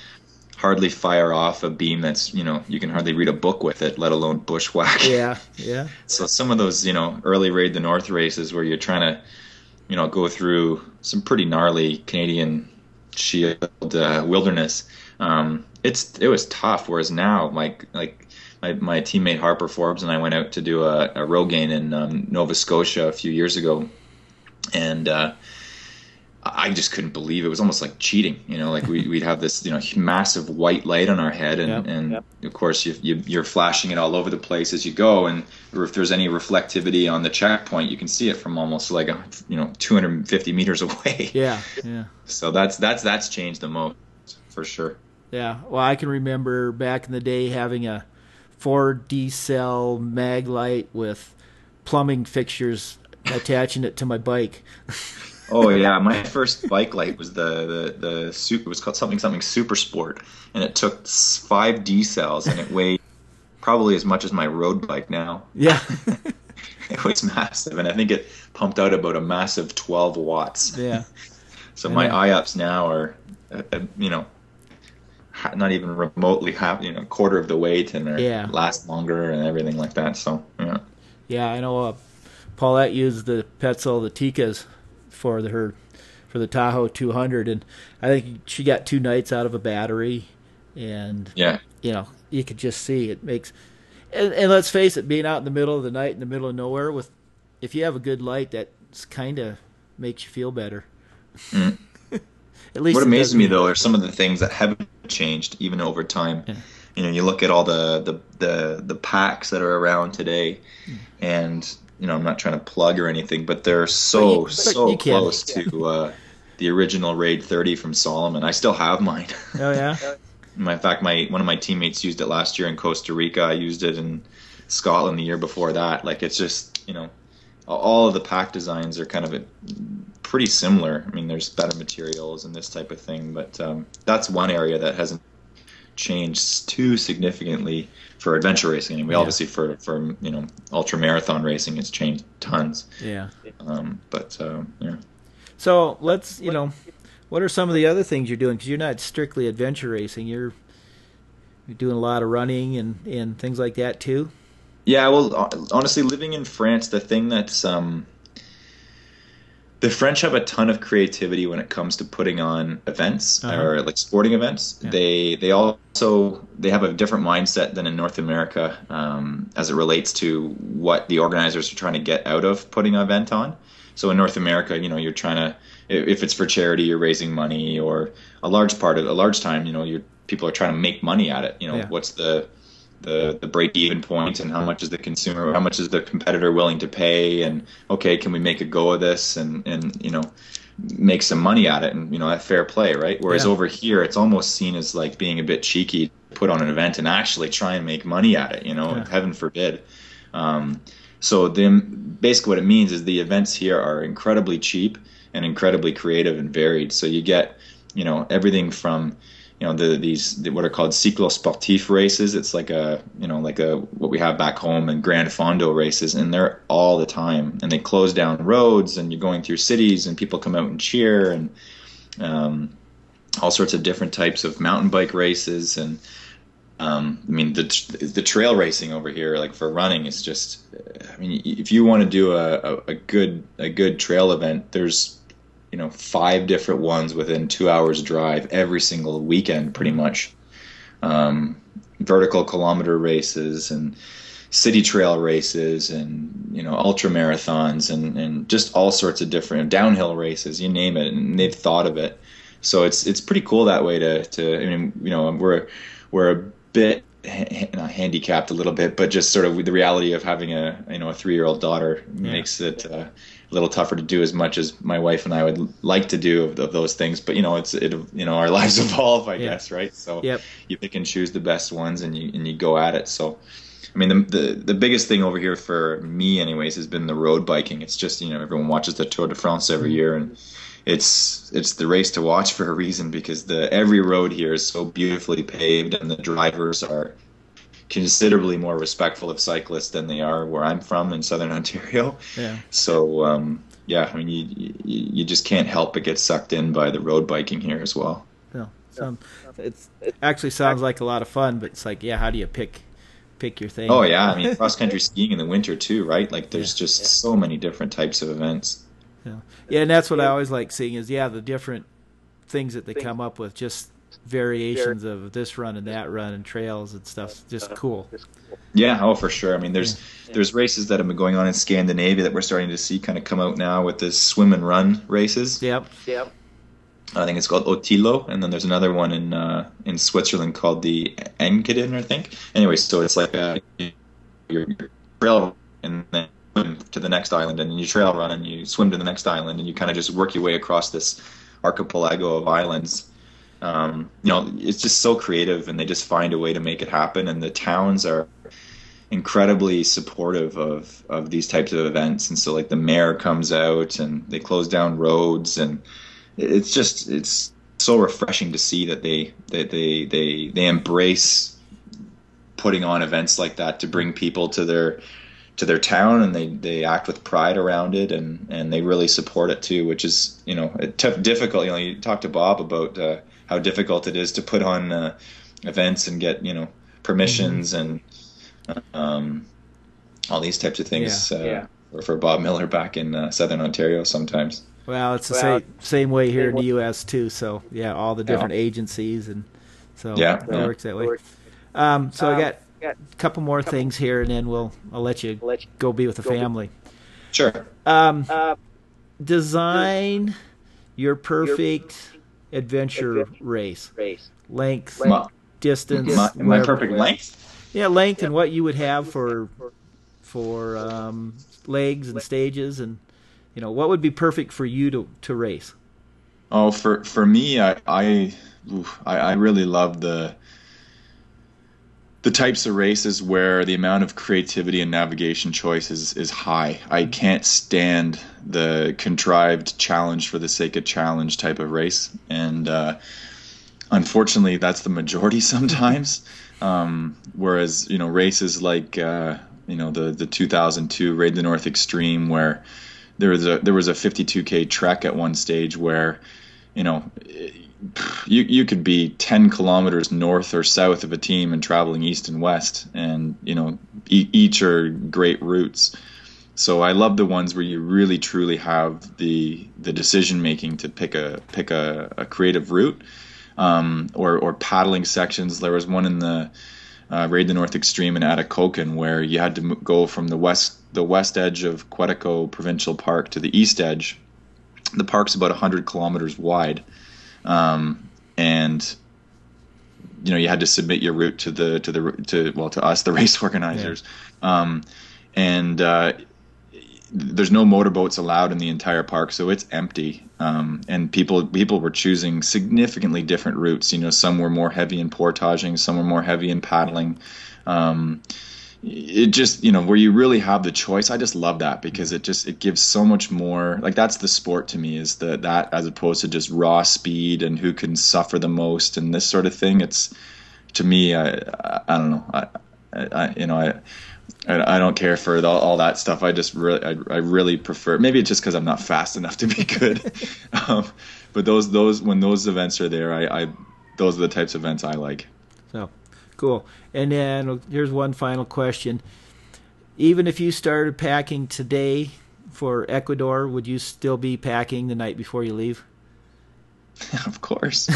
hardly fire off a beam that's, you can hardly read a book with it, let alone bushwhack. Yeah. So some of those, early Raid the North races where you're trying to, go through some pretty gnarly Canadian shield wilderness. It was tough. Whereas now, my teammate Harper Forbes and I went out to do a Rogaine in Nova Scotia a few years ago, and I just couldn't believe it. It was almost like cheating. We'd have this massive white light on our head, and of course you're flashing it all over the place as you go, and if there's any reflectivity on the checkpoint, you can see it from almost 250 meters away. Yeah. So that's changed the most for sure. Yeah. Well, I can remember back in the day having a 4D cell mag light with plumbing fixtures attaching it to my bike. Oh yeah, my first bike light was the super. It was called something Super Sport, and it took 5D cells, and it weighed probably as much as my road bike now. Yeah, it was massive, and I think it pumped out about a massive 12 watts. Yeah. So my IOPS now are, not even remotely half, quarter of the weight, and they last longer and everything like that. So yeah. Yeah, I know. Paulette used the Petzl, the Tikas, for the Tahoe 200, and I think she got 2 nights out of a battery, and you could just see it makes. And let's face it, being out in the middle of the night in the middle of nowhere if you have a good light, that kind of makes you feel better. Mm. At least what amazes me though are some of the things that haven't changed even over time. Yeah. You look at all the packs that are around today, and. I'm not trying to plug or anything, but they're so close to the original Raid 30 from Salomon. I still have mine. Oh yeah. In fact, one of my teammates used it last year in Costa Rica. I used it in Scotland the year before that. Like, it's just all of the pack designs are kind of pretty similar. I mean, there's better materials and this type of thing, but that's one area that hasn't changed too significantly for adventure racing. And obviously for ultra marathon racing, it's changed tons. So let's what are some of the other things you're doing? Because you're not strictly adventure racing. You're doing a lot of running and things like that too. Yeah. Well, honestly, living in France, the thing that's the French have a ton of creativity when it comes to putting on events or like sporting events. Yeah. They also have a different mindset than in North America as it relates to what the organizers are trying to get out of putting an event on. So in North America, you're trying to, if it's for charity, you're raising money, or a large time, people are trying to make money at it. What's the break-even point, and how much is the consumer, how much is the competitor willing to pay, and okay, can we make a go of this and make some money at it, and that fair play, right? Whereas over here, it's almost seen as like being a bit cheeky to put on an event and actually try and make money at it, heaven forbid. So basically what it means is the events here are incredibly cheap and incredibly creative and varied. So you get, everything from what are called cyclosportif races. It's like what we have back home, and Grand Fondo races, and they're all the time. And they close down roads, and you're going through cities, and people come out and cheer, and all sorts of different types of mountain bike races. And the trail racing over here, like for running, is just. If you want to do a good trail event, there's you know, 5 different ones within 2 hours drive every single weekend, pretty much. Vertical kilometer races and city trail races and, you know, ultra marathons and just all sorts of different downhill races, you name it. And they've thought of it. So it's pretty cool that way to, I mean, you know, we're a bit handicapped a little bit, but just sort of the reality of having a, you know, a 3-year-old daughter makes it a little tougher to do as much as my wife and I would like to do of those things. But, you know, our lives evolve, I guess. Right. So you pick and choose the best ones and you go at it. So, I mean, the biggest thing over here for me anyways has been the road biking. It's just, you know, everyone watches the Tour de France every year, and it's the race to watch for a reason, because every road here is so beautifully paved, and the drivers are considerably more respectful of cyclists than they are where I'm from in Southern Ontario. Yeah. So I mean, you just can't help but get sucked in by the road biking here as well. Yeah. It actually sounds like a lot of fun, but it's like, how do you pick your thing? Oh yeah, I mean, cross country skiing in the winter too, right? Like, there's just so many different types of events. Yeah, and that's what I always like seeing is, the different things that they come up with, just variations of this run and that run and trails and stuff. It's just cool. Yeah, oh, for sure. I mean, there's races that have been going on in Scandinavia that we're starting to see kind of come out now with the swim and run races. Yep. I think it's called Otilo, and then there's another one in Switzerland called the Enkeden, I think. Anyway, so it's like your trail and then to the next island, and you trail run and you swim to the next island, and you kind of just work your way across this archipelago of islands. You know, it's just so creative, and they just find a way to make it happen, and the towns are incredibly supportive of these types of events. And so, like, the mayor comes out and they close down roads, and it's so refreshing to see that they embrace putting on events like that to bring people to their town, and they act with pride around it, and they really support it too, which is, you know, difficult. You know, you talk to Bob about how difficult it is to put on events and get, you know, permissions and all these types of things for Bob Miller back in Southern Ontario sometimes. Well, it's the same way here in the U.S. too. So all the different agencies, and so it works that way. So I got a couple more things here, and then I'll let you go be with the family. Sure. Design your perfect adventure race. Length, distance. My perfect length? Yeah, length and what you would have for legs and stages, and, you know, what would be perfect for you to race? Oh, for me, I really love the types of races where the amount of creativity and navigation choice is high. I can't stand the contrived challenge for the sake of challenge type of race. And unfortunately, that's the majority sometimes. Whereas, you know, races like, you know, the 2002 Raid the North Extreme, where there was a 52K trek at one stage where, you know, you could be 10 kilometers north or south of a team and traveling east and west, and, you know, each are great routes. So I love the ones where you really truly have the decision making to pick a creative route, or paddling sections. There was one in the Raid the North Extreme in Atikokan where you had to go from the west edge of Quetico Provincial Park to the east edge. The park's about 100 kilometers wide. And, you know, you had to submit your route to us, the race organizers. Yeah. There's no motorboats allowed in the entire park, so it's empty. And people were choosing significantly different routes. You know, some were more heavy in portaging, some were more heavy in paddling. It just, you know, where you really have the choice, I just love that, because it gives so much more. Like, that's the sport to me, is that as opposed to just raw speed and who can suffer the most and this sort of thing. It's, to me, I don't know, I you know, I don't care for all that stuff. I just really, I really prefer. Maybe it's just because I'm not fast enough to be good. But when those events are there, those are the types of events I like. So. Cool. And then here's one final question. Even if you started packing today, for Ecuador, would you still be packing the night before you leave? Of course.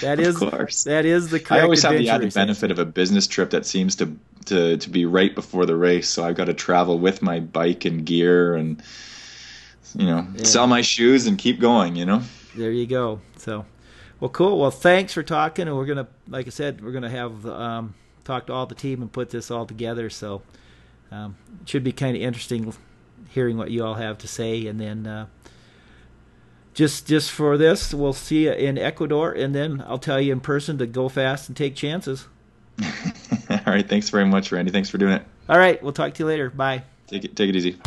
That is the correct. I always have the added benefit of a business trip that seems to be right before the race, so I've got to travel with my bike and gear and, you know, sell my shoes and keep going, you know. There you go. So, well, cool. Well, thanks for talking, and we're gonna, like I said, we're gonna have talk to all the team and put this all together. So, it should be kind of interesting hearing what you all have to say, and then. Just for this, we'll see you in Ecuador, and then I'll tell you in person to go fast and take chances. All right. Thanks very much, Randy. Thanks for doing it. All right. We'll talk to you later. Bye. Take it easy.